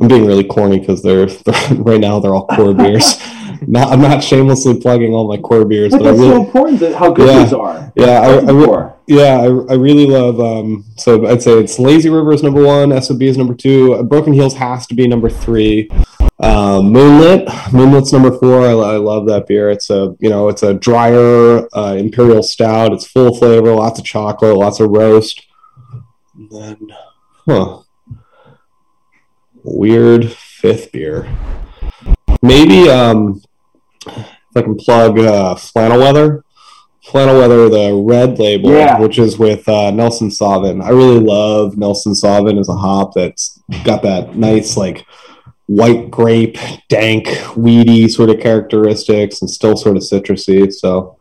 I'm being really corny because they're right now they're all core beers. I'm not shamelessly plugging all my core beers, but it's really so important that how good these are. Yeah, I really love. So I'd say it's Lazy River is number 1, SOB is number 2, Broken Heels has to be number 3, Moonlit's number 4. I love that beer. It's a drier imperial stout. It's full flavor, lots of chocolate, lots of roast, and then weird 5th beer. Maybe if I can plug Flannel Weather. Flannel Weather, the red label, which is with Nelson Sauvin. I really love Nelson Sauvin as a hop that's got that nice like white grape, dank, weedy sort of characteristics and still sort of citrusy. So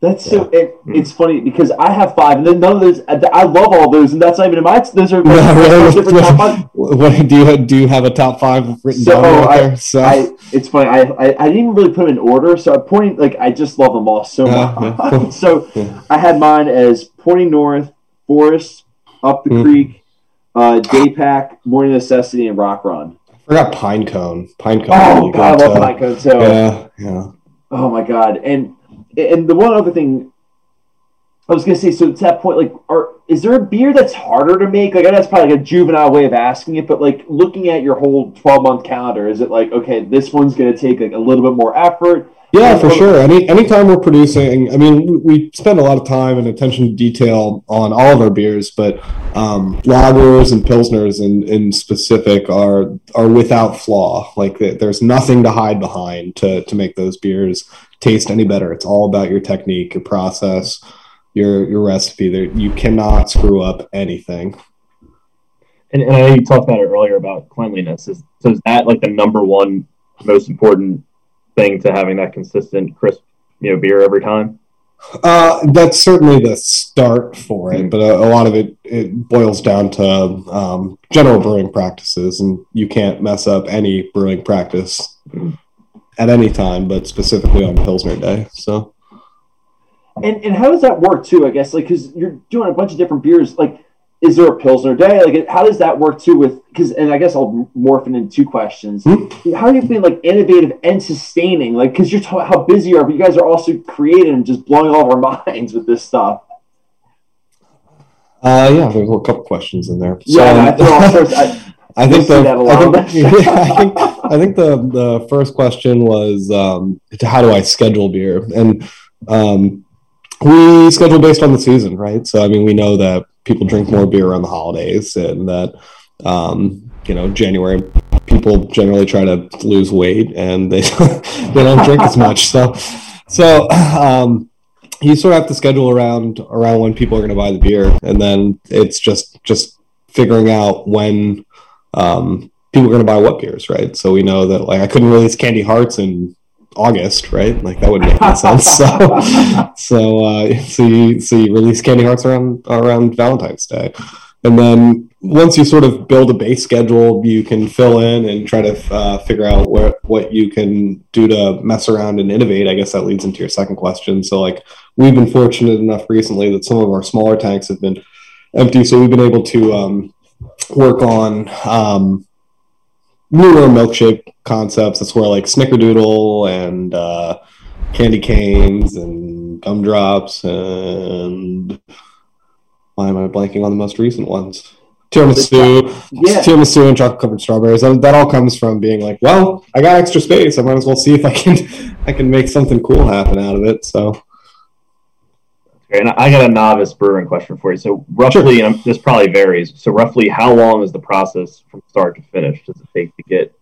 that's so. It's funny because I have 5, and then none of those. I love all those, and that's not even in my. Those are like, different top 5. What, do you have a top 5 written down right there? So it's funny. I didn't even really put them in order. So I just love them all so much. Yeah. So I had mine as Pointing North, Forest, Up the Creek, Day Pack, Morning Necessity, and Rock Run. I forgot Pinecone. Oh, God, I love Pinecone too. Yeah. Oh my God, and the one other thing I was going to say, so to that point, like, is there a beer that's harder to make? Like, I know that's probably like a juvenile way of asking it, but, like, looking at your whole 12-month calendar, is it like, okay, this one's going to take, like, a little bit more effort? Yeah, for sure. Anytime we're producing, I mean, we spend a lot of time and attention to detail on all of our beers, but lagers and pilsners in specific are without flaw. Like, there's nothing to hide behind to make those beers taste any better. It's all about your technique, your process, your recipe. There, you cannot screw up anything. And I know you talked about it earlier about cleanliness. Is that, like, the number 1 most important thing to having that consistent, crisp, beer every time? That's certainly the start for it, but a lot of it boils down to general brewing practices, and you can't mess up any brewing practice at any time, but specifically on Pilsner Day. So, and how does that work too? I guess like because you're doing a bunch of different beers, like. Is there a Pilsner Day? Like, how does that work too? And I guess I'll morph it into 2 questions. How are you being like innovative and sustaining? Like, because you're talking about how busy you are, but you guys are also creative and just blowing all of our minds with this stuff. Yeah, there's a couple questions in there. So, yeah, I threw all sorts. I think the first question was how do I schedule beer? And we schedule based on the season, right? So I mean, we know that people drink more beer around the holidays, and that January people generally try to lose weight, and they don't drink as much. So you sort of have to schedule around when people are going to buy the beer, and then it's just figuring out when people are going to buy what beers, right? So we know that, like, I couldn't release Candy Hearts in August, right? Like, that wouldn't make any sense. So you release Candy Hearts around Valentine's Day, and then once you sort of build a base schedule, you can fill in and try to figure out what you can do to mess around and innovate. I guess that leads into your second question. So, like, we've been fortunate enough recently that some of our smaller tanks have been empty, so we've been able to work on newer milkshake concepts. That's where, like, Snickerdoodle and candy canes and gumdrops, and why am I blanking on the most recent ones? Tiramisu and chocolate covered strawberries. That all comes from being like, well, I got extra space, I might as well see if I can make something cool happen out of it. So that's great. And I got a novice brewing question for you. So roughly, sure. And this probably varies. So roughly, how long is the process from start to finish? Does it take to get?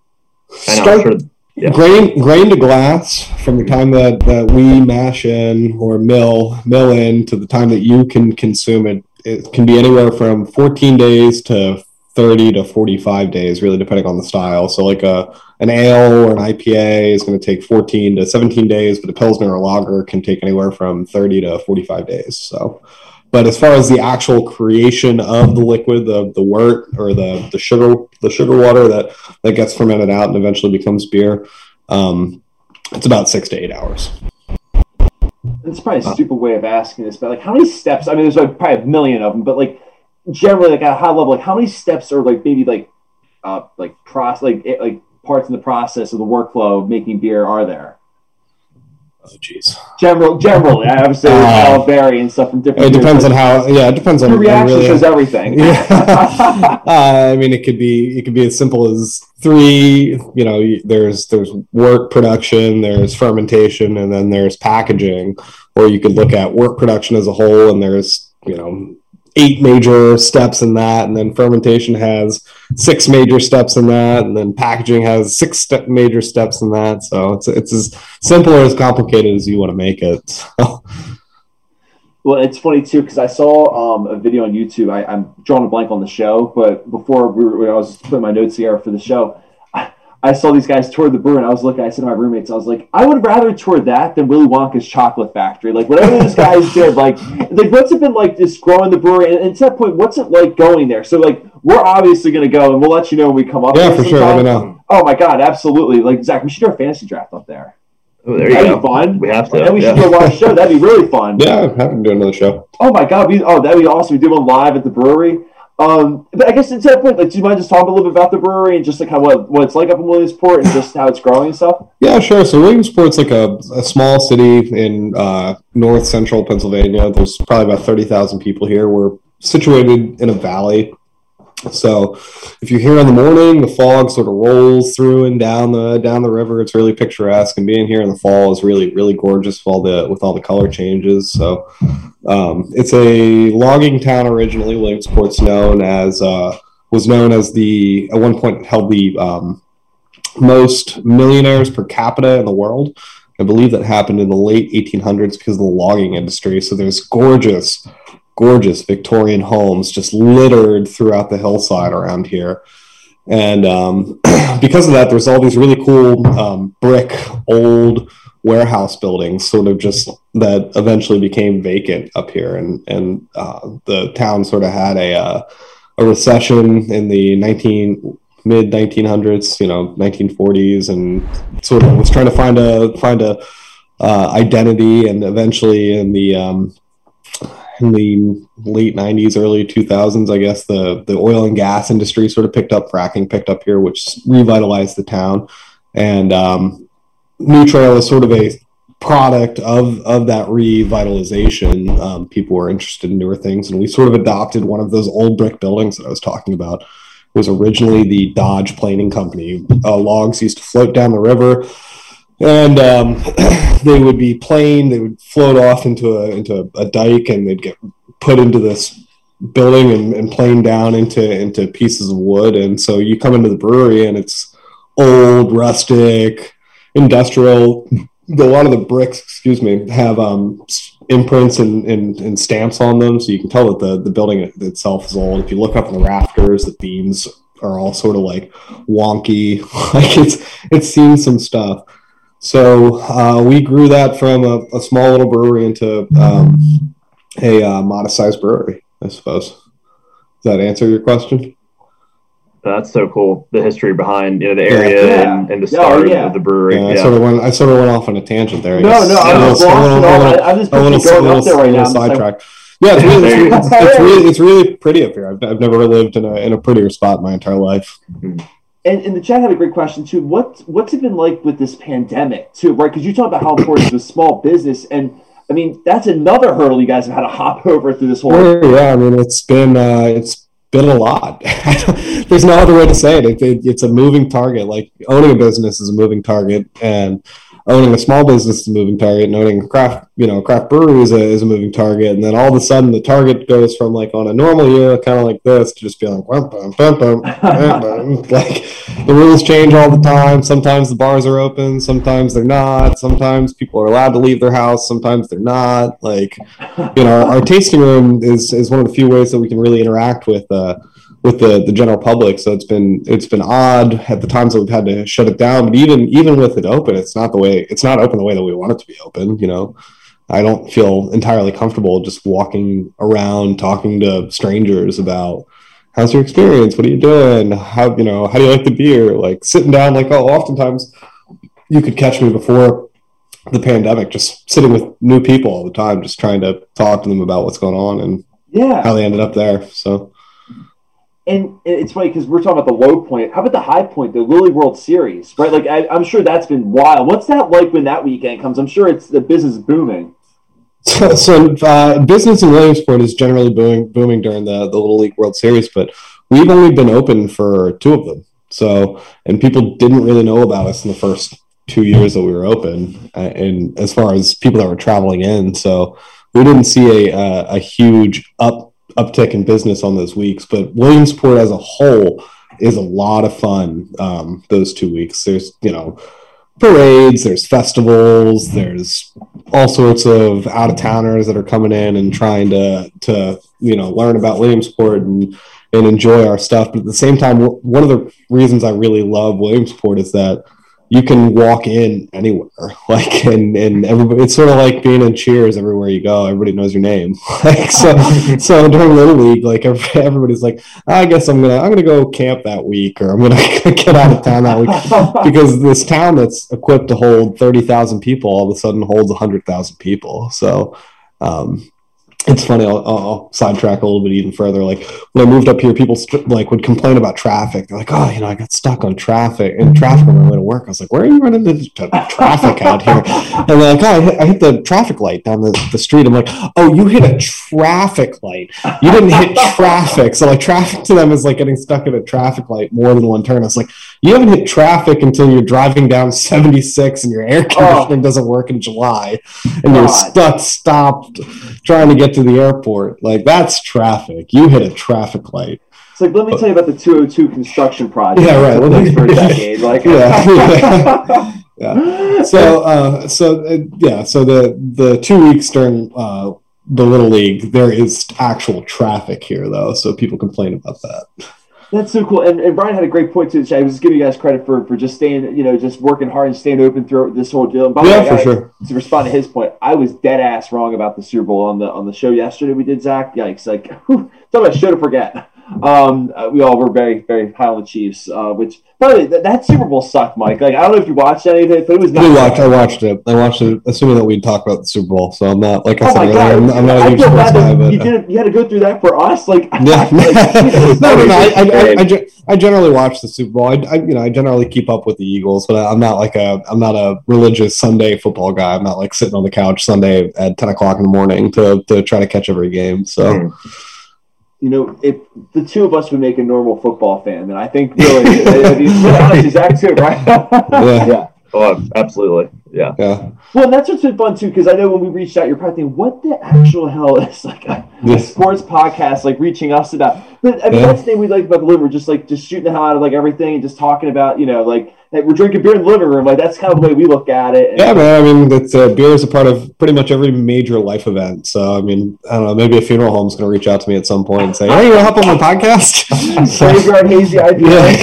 Grain to glass, from the time that we mash in or mill in to the time that you can consume it. It can be anywhere from 14 days to 30 to 45 days, really, depending on the style. So, like, an ale or an IPA is going to take 14 to 17 days, but a Pilsner or lager can take anywhere from 30 to 45 days. So, but as far as the actual creation of the liquid, the wort or the sugar water that gets fermented out and eventually becomes beer, it's about 6 to 8 hours. It's probably a stupid way of asking this, but, like, how many steps? I mean, there's, like, probably a million of them, but, like, generally, like, at a high level, like, how many steps are, like, maybe, like process, like parts in the process of the workflow of making beer are there? Oh, geez. Generally, I would say all vary and stuff from different. It depends on how. Yeah, it depends on your reaction. Really, is everything. Yeah. I mean, it could be as simple as three. You know, there's wort production, there's fermentation, and then there's packaging. Or you could look at wort production as a whole, and there's 8 major steps in that, and then fermentation has 6 major steps in that, and then packaging has 6 major steps in that. So it's as simple or as complicated as you want to make it. So. Well, it's funny too, because I saw a video on YouTube. I'm drawing a blank on the show, but before when I was putting my notes here for the show, I saw these guys tour the brew, and I was looking. I said to my roommates, I was like, I would rather tour that than Willy Wonka's chocolate factory. Like, whatever this guy's did, like, what's it been like just growing the brewery? And to that point, what's it like going there? So, like, we're obviously going to go, and we'll let you know when we come up. Yeah, for sure. Let me know. Oh, my God, absolutely. Like, Zach, we should do our fantasy draft up there. Oh, there you go. That'd be fun. We have to. And then we should do our show. That'd be really fun. Yeah, I'm happy to do another show. Oh, my God. That'd be awesome. We do one live at the brewery. But I guess to that point, like, do you mind just talking a little bit about the brewery and just, like, how what it's like up in Williamsport and just how it's growing and stuff? Yeah, sure. So Williamsport's like a small city in north central Pennsylvania. There's probably about 30,000 people here. We're situated in a valley. So if you're here in the morning, the fog sort of rolls through and down the river. It's really picturesque, and being here in the fall is really, really gorgeous with all the color changes. So it's a logging town originally. Williamsport's known as the, at one point, held the most millionaires per capita in the world. I believe that happened in the late 1800s because of the logging industry. So there's gorgeous Victorian homes just littered throughout the hillside around here, and because of that, there's all these really cool brick old warehouse buildings, sort of just that eventually became vacant up here, and the town sort of had a recession in the mid 1900s, 1940s, and sort of was trying to find a identity, and eventually in the late 90s, early 2000s, I guess, the oil and gas industry sort of fracking picked up here, which revitalized the town. And New Trail is sort of a product of that revitalization. People were interested in newer things, and we sort of adopted one of those old brick buildings that I was talking about was originally the Dodge Planing Company. Logs used to float down the river, and they would be planed. They would float off into a dike, and they'd get put into this building and planed down into pieces of wood. And so you come into the brewery, and it's old, rustic, industrial. A lot of the bricks, have imprints and stamps on them, so you can tell that the building itself is old. If you look up in the rafters, the beams are all sort of like wonky. Like it's seen some stuff. So we grew that from a small little brewery into a modest-sized brewery, I suppose. Does that answer your question? That's so cool. The history behind the area and the start of the brewery. Yeah, I sort of went off on a tangent there. I'm just going up there right now. Yeah, it's really pretty up here. I've never lived in a prettier spot in my entire life. Mm-hmm. And the chat had a great question too. What's it been like with this pandemic too, right? Because you talk about how important it is with small business, and I mean that's another hurdle you guys have had to hop over through this whole. Yeah, I mean it's been a lot. There's no other way to say it. It's a moving target. Like owning a business is a moving target, and owning a small business is a moving target, and owning a craft brewery is a moving target. And then all of a sudden the target goes from like on a normal year, kind of like this, to just being like, bum, bum, bum, bum, bum. Like the rules change all the time. Sometimes the bars are open. Sometimes they're not. Sometimes people are allowed to leave their house. Sometimes they're not. Like, our tasting room is one of the few ways that we can really interact with the general public. So it's been odd at the times that we've had to shut it down, but even with it open, it's not open the way that we want it to be open. I don't feel entirely comfortable just walking around talking to strangers about how's your experience, what are you doing, how do you like the beer, like sitting down. Like oftentimes you could catch me before the pandemic just sitting with new people all the time, just trying to talk to them about what's going on and how they ended up there. So and it's funny because we're talking about the low point. How about the high point, the Lily World Series, right? Like, I'm sure that's been wild. What's that like when that weekend comes? I'm sure it's the business booming. So business in Williamsport is generally booming during the Little League World Series, but we've only been open for two of them. So, and people didn't really know about us in the first 2 years that we were open, and as far as people that were traveling in. So we didn't see a huge uptick in business on those weeks, but Williamsport as a whole is a lot of fun. Those 2 weeks, there's parades, there's festivals, there's all sorts of out of towners that are coming in and trying to learn about Williamsport and enjoy our stuff. But at the same time, one of the reasons I really love Williamsport is that you can walk in anywhere, like, and everybody, it's sort of like being in Cheers. Everywhere you go, everybody knows your name. Like, so during Little League, like everybody's like, I guess I'm gonna go camp that week, or I'm gonna get out of town that week, because this town that's equipped to hold 30,000 people all of a sudden holds 100,000 people. So, it's funny. I'll sidetrack a little bit even further. Like when I moved up here, people would complain about traffic. They're like, "Oh, I got stuck on traffic on my way to work." I was like, "Where are you running into traffic out here?" And they're like, "Oh, I hit the traffic light down the street." I'm like, "Oh, you hit a traffic light? You didn't hit traffic." So like traffic to them is like getting stuck at a traffic light more than one turn. I was like, "You haven't hit traffic until you're driving down 76 and your air conditioning doesn't work in July, and you're stopped trying to get to the airport." Like, that's traffic. You hit a traffic light. It's like, let me tell you about the 202 construction project. Yeah, right. For a decade. Like, yeah. So the 2 weeks during the Little League, there is actual traffic here, though, so people complain about that. That's so cool. And Brian had a great point too. I was giving you guys credit for just staying, just working hard and staying open throughout this whole deal. Sure. To respond to his point, I was dead ass wrong about the Super Bowl on the show yesterday we did, Zach. Yikes! Like, talk about show to forget. We all were very, very high on the Chiefs. Which, by the way, that Super Bowl sucked, Mike. Like, I don't know if you watched anything, but it was. I watched it, assuming that we'd talk about the Super Bowl. So I'm not, like I said earlier, I'm not a huge sports guy, but you had to go through that for us. Like, I generally watch the Super Bowl. I generally keep up with the Eagles, but I'm not a religious Sunday football guy. I'm not like sitting on the couch Sunday at 10 o'clock in the morning to try to catch every game. So, you know, if the two of us would make a normal football fan, and I think really these acts too, right? Yeah. Oh, absolutely. Yeah. Well, that's what's been fun too, because I know when we reached out, you're probably thinking, "What the actual hell is like a sports podcast like reaching us about?" But I mean, that's the thing we like about the living room, just shooting the hell out of like everything and just talking about, you know, like that we're drinking beer in the living room. Like that's kind of the way we look at it. And, yeah, man. I mean, that's beer is a part of pretty much every major life event. So I mean, I don't know. Maybe a funeral home's going to reach out to me at some point and say, "Hey, you want to hop on the podcast?" Graveyard hazy idea. Then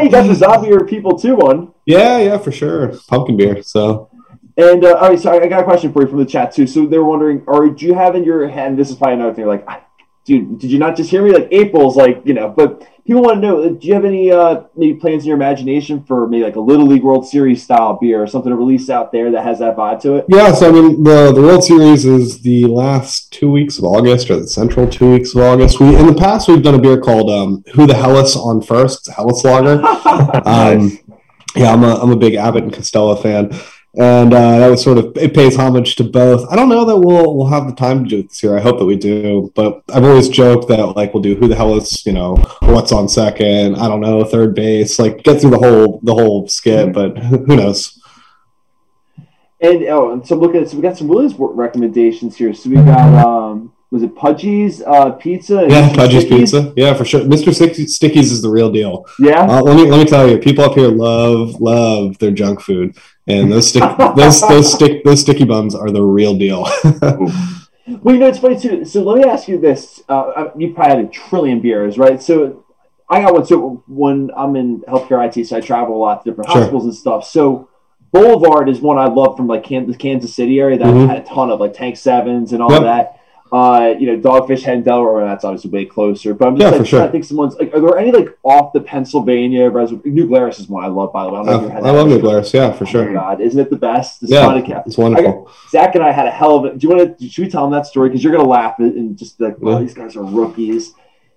you got the zombie or people too one. Yeah, for sure. Pumpkin beer. So, and all right, so I got a question for you from the chat too. So they're wondering, do you have in your head? This is probably another thing. Like, dude, did you not just hear me? Like April's, like, you know. But people want to know: do you have any maybe plans in your imagination for maybe like a Little League World Series style beer or something to release out there that has that vibe to it? Yeah. So I mean, the World Series is the last 2 weeks of August, or the central 2 weeks of August. We in the past we've done a beer called Who the Hellas on First? It's a Hellas Lager. Nice. Yeah, I'm a big Abbott and Costello fan, and that was sort of, it pays homage to both. I don't know that we'll have the time to do it this year. I hope that we do, but I've always joked that like we'll do Who the Hell Is, you know, what's on second, I don't know, third base, like get through the whole skit, but who knows. And so looking at we got some Williamsport recommendations here. So we got was it Pudgy's Pizza? Yeah, Pudgy's Pizza. Yeah, for sure. Mr. Sticky's is the real deal. Yeah. Let me tell you, people up here love their junk food, and those sticky buns are the real deal. Well, you know, it's funny too. So let me ask you this: you probably had a trillion beers, right? So I got one. So when I'm in healthcare IT, so I travel a lot to different hospitals and stuff. So Boulevard is one I love from like the Kansas City area. That had a ton of like Tank Sevens and all that. You know, Dogfish Head, Delaware, that's obviously way closer. But I'm just I think someone's like, are there any like off the Pennsylvania? New Glarus is one I love, by the way. I love New Glarus, yeah, for sure. Oh my God, isn't it the best? It's wonderful. Zach and I had a hell of it. Should we tell them that story? Because you're gonna laugh and just be like, these guys are rookies.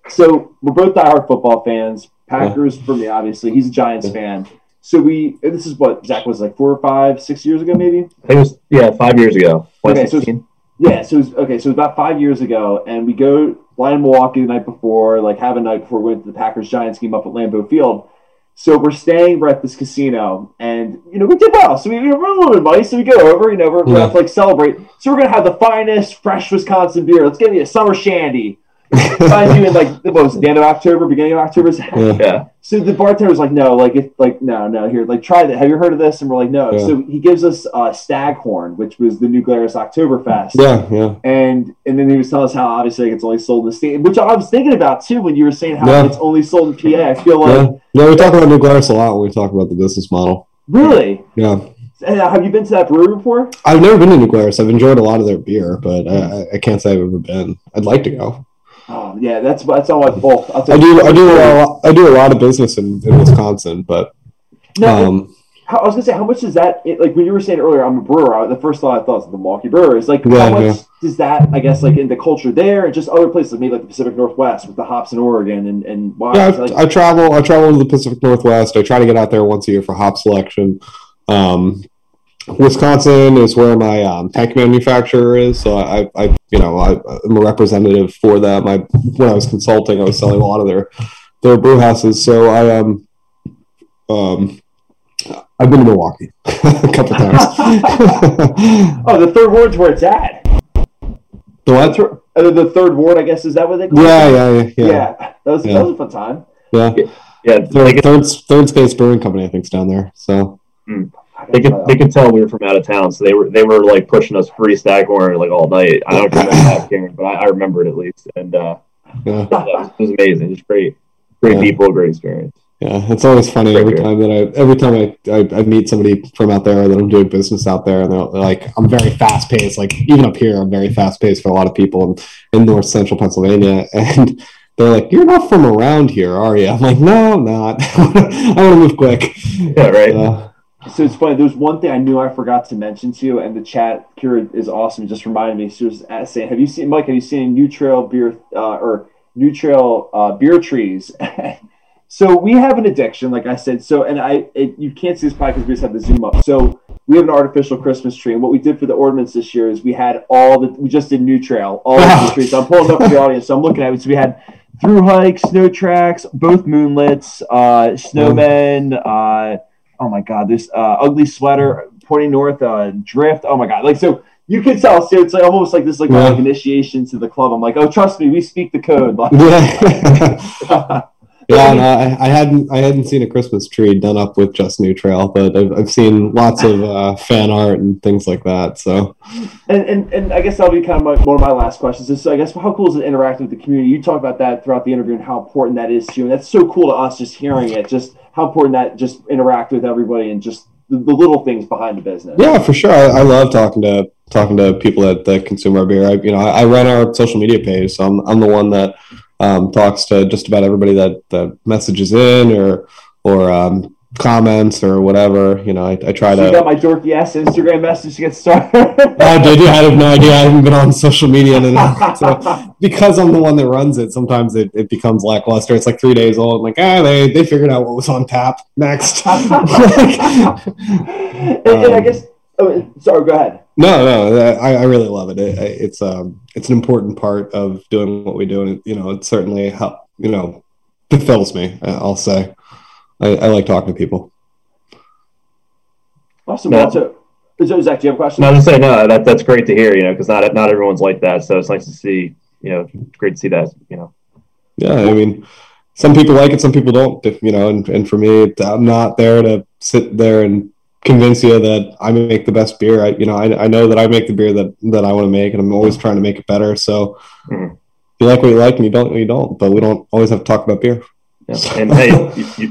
So we're both diehard football fans. Packers for me, obviously. He's a Giants fan. So this is what Zach was like 4 or 5, 6 years ago, maybe. It was 5 years ago. Okay, so so it was about 5 years ago, and we go flying to Milwaukee the night before, like have a night before we went to the Packers-Giants game up at Lambeau Field. So we're staying, we're at this casino, and, you know, we did well. So we were a little bit money, so we go over, you know, we're going to, like, celebrate. So we're going to have the finest, fresh Wisconsin beer. Let's give me a summer shandy. Find you in, like, the end of October, beginning of October? Yeah. So the bartender was like, no, like, no, here, like, try that. Have you heard of this? And we're like, no. Yeah. So he gives us Staghorn, which was the New Glarus Oktoberfest. Yeah. And then he was telling us how, obviously, like, it's only sold in the state, which I was thinking about, too, when you were saying how it's only sold in PA. I feel like... Yeah, we talk about New Glarus a lot when we talk about the business model. Really? Yeah. And have you been to that brewery before? I've never been to New Glarus. I've enjoyed a lot of their beer, but I can't say I've ever been. I'd like to go. Oh yeah, that's all I both. I do a lot of business in Wisconsin, but I was gonna say, how much does that like when you were saying earlier? I'm a brewer. The first thought I thought was the Milwaukee brewers. Like how much does that? I guess like in the culture there, and just other places, like maybe like the Pacific Northwest with the hops in Oregon and Washington. Yeah, I travel to the Pacific Northwest. I try to get out there once a year for hop selection. Wisconsin is where my tank manufacturer is, so I'm a representative for them. When I was consulting, I was selling a lot of their brew houses. So I've been to Milwaukee a couple times. The third ward's where it's at. The what? The third ward, I guess, is that what they call it? Yeah. That was a fun time. Yeah. Third Space Brewing Company, I think, is down there. So. Mm. They could tell we were from out of town, so they were like pushing us free Staghorn like all night. I don't remember that, Karen, but I remember it at least, and it was amazing. Just great people, great experience. Yeah, it's always funny every time I meet somebody from out there that I'm doing business out there, and they're like, I'm very fast paced. Like even up here, I'm very fast paced for a lot of people in north central Pennsylvania, and they're like, you're not from around here, are you? I'm like, no, I'm not. I want to move quick. Yeah, right. So it's funny, there's one thing I knew I forgot to mention to you, and the chat, Kira, is awesome. It just reminded me. She was saying, have you seen New Trail Beer or New Trail Beer Trees? So we have an addiction, like I said. So, you can't see this probably because we just have the Zoom up. So we have an artificial Christmas tree. And what we did for the ordinance this year is we had we just did New Trail, all the trees. So I'm pulling up for the audience. So I'm looking at it. So we had through hikes, snow tracks, both moonlets, snowmen. Oh my God, this ugly sweater, Pointing North, drift. Oh my God. Like, so you can tell. So it's like almost like this, like, yeah, like initiation to the club. I'm like, oh, trust me, we speak the code. Like, Yeah, no, I hadn't seen a Christmas tree done up with just New Trail, but I've seen lots of fan art and things like that. So, and I guess that'll be kind of one of my last questions. Is, so I guess, how cool is it interacting with the community? You talk about that throughout the interview and how important that is to you, and that's so cool to us just hearing it. Just how important that just interact with everybody and just the little things behind the business. Yeah, for sure. I love talking to people that consume our beer. I run our social media page, so I'm the one that talks to just about everybody that messages in or comments or whatever. I try to. You got my dorky ass Instagram message to get started. Oh, did you? I have no idea. I haven't been on social media in a while. So because I'm the one that runs it, sometimes it becomes lackluster. It's like 3 days old. I'm like, they figured out what was on tap next. And I guess. Oh, sorry. Go ahead. No. I really love it. It's an important part of doing what we do, and it certainly helps. Fulfills me. I'll say. I like talking to people. Awesome. Yeah. So Zach, do you have a question? No, I was just saying, no. That's great to hear. Because not everyone's like that. So it's nice to see. Great to see that. Yeah, some people like it, some people don't. And for me, I'm not there to sit there and convince you that I make the best beer. I know that I make the beer that I want to make, and I'm always trying to make it better. So you like what you like, and you don't. But we don't always have to talk about beer. Yeah. And hey,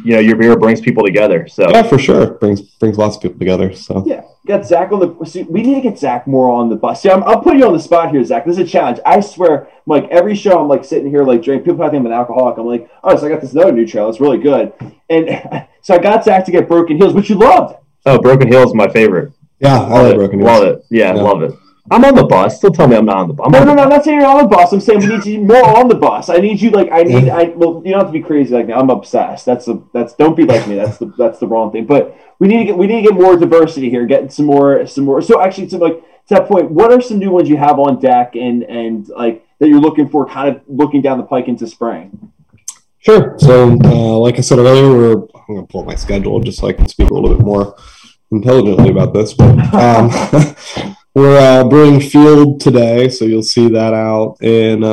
your beer brings people together. So yeah, for sure, brings lots of people together. So yeah, got Zach on the. See, we need to get Zach more on the bus. See, I'll put you on the spot here, Zach. This is a challenge. I swear, like every show, I'm like sitting here like drinking. People probably think I'm an alcoholic. I'm like, oh, so I got this New Trail. It's really good. And so I got Zach to get Broken Heels, which you loved. Oh, Broken Heels is my favorite. Yeah, I love Broken Heels. Love it. Yeah, love it. I'm on the bus. Don't tell me I'm not on the bus. No, I'm not saying you're on the bus. I'm saying we need you more on the bus. I need you you don't have to be crazy like me. I'm obsessed. Don't be like me. That's the wrong thing. But we need to get more diversity here, getting some more. So actually to that point, what are some new ones you have on deck and like that you're looking for, kind of looking down the pike into spring? Sure. So, like I said earlier, I'm going to pull up my schedule just so I can speak a little bit more intelligently about this. But we're brewing Field today, so you'll see that out in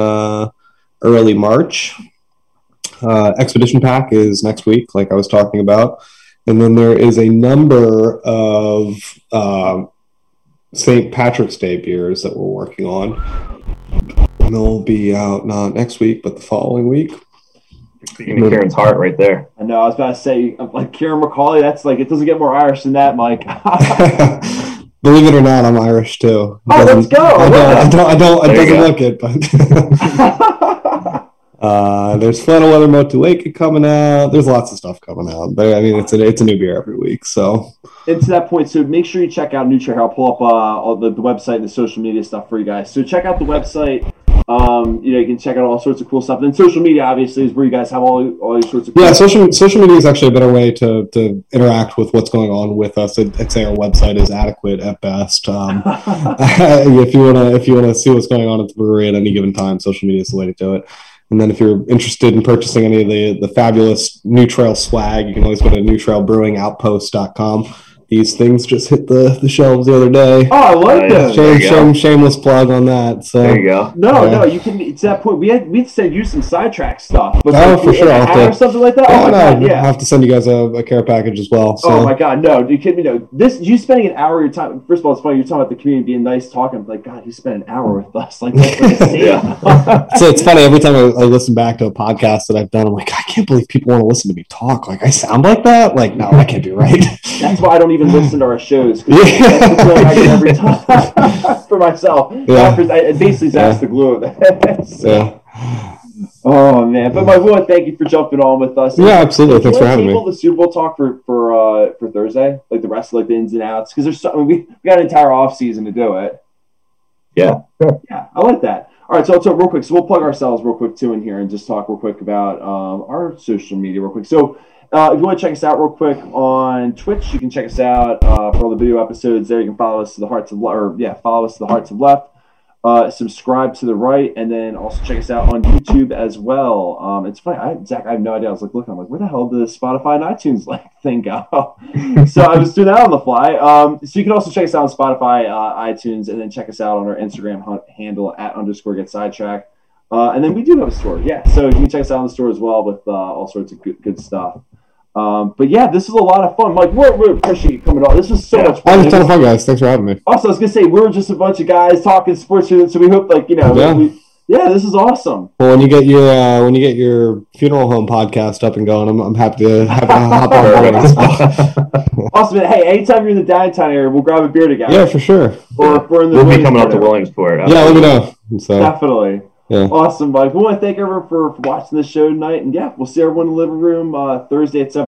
early March. Expedition Pack is next week, like I was talking about. And then there is a number of St. Patrick's Day beers that we're working on. And they'll be out not next week, but the following week. Speaking of Kieran's heart right there. I know, I was about to say, like Kieran McCauley, that's like, it doesn't get more Irish than that, Mike. Believe it or not, I'm Irish too. Oh, let's go. I don't, it doesn't look it, but there's Flannel Weather Motu Lake coming out. There's lots of stuff coming out. But it's a new beer every week. So, and to that point, so make sure you check out New Trail. I'll pull up all the website and the social media stuff for you guys. So check out the website. You can check out all sorts of cool stuff. And social media, obviously, is where you guys have all sorts of cool stuff. Social media is actually a better way to interact with what's going on with us. I'd say our website is adequate at best. If you wanna see what's going on at the brewery at any given time, social media is the way to do it. And then if you're interested in purchasing any of the fabulous New Trail swag, you can always go to newtrailbrewingoutpost.com. These things just hit the shelves the other day. Oh, I like that. Shameless plug on that. So there you go. No, you can. It's that point. We said use some sidetrack stuff. But for sure. Or something like that. Yeah, I have to send you guys a care package as well. So. Oh my God, no! Are you kidding me? No, this you spending an hour of your time. First of all, it's funny you're talking about the community being nice, talking. I'm like, God, you spent an hour with us. Like, that's like a So it's funny every time I listen back to a podcast that I've done. I'm like, I can't believe people want to listen to me talk. Like, I sound like that. Like, no, I can't be right. That's why I don't even listen to our shows that's what I do every time for myself. Yeah. I basically that's the glue of that. So. Yeah. Oh man! But Michael, thank you for jumping on with us. Yeah, absolutely. Thanks for having me. The Super Bowl talk for Thursday, like the rest of the ins and outs, because there's we got an entire off season to do it. Yeah. Sure. Yeah, I like that. All right, so real quick, so we'll plug ourselves real quick too in here and just talk real quick about our social media real quick. So. If you want to check us out real quick on Twitch, you can check us out for all the video episodes there. You can follow us to the Hearts of Left, or yeah, follow us to the Hearts of Left. Subscribe to the Right, and then also check us out on YouTube as well. It's funny, Zach, I have no idea. I was like looking, I'm like, where the hell did the Spotify and iTunes thing go? So I was doing that on the fly. So you can also check us out on Spotify, iTunes, and then check us out on our Instagram handle @_getSidetracked. And then we do have a store, yeah. So you can check us out on the store as well with all sorts of good stuff. But yeah, this was a lot of fun. Like, we're appreciate you coming on. This was so much fun. I was a ton of fun, guys. Thanks for having me. Also, I was gonna say we were just a bunch of guys talking sports here, so we hope this is awesome. Well, when you get your funeral home podcast up and going, I'm happy to hop on as well. Awesome. Man. Hey, anytime you're in the downtown area, we'll grab a beer together. Yeah, for sure. Or if we're in the we'll be coming up to Williamsport. Yeah, let me know. So. Definitely. Yeah. Awesome, Mike. We want to thank everyone for watching this show tonight, and yeah, we'll see everyone in the living room Thursday at 7.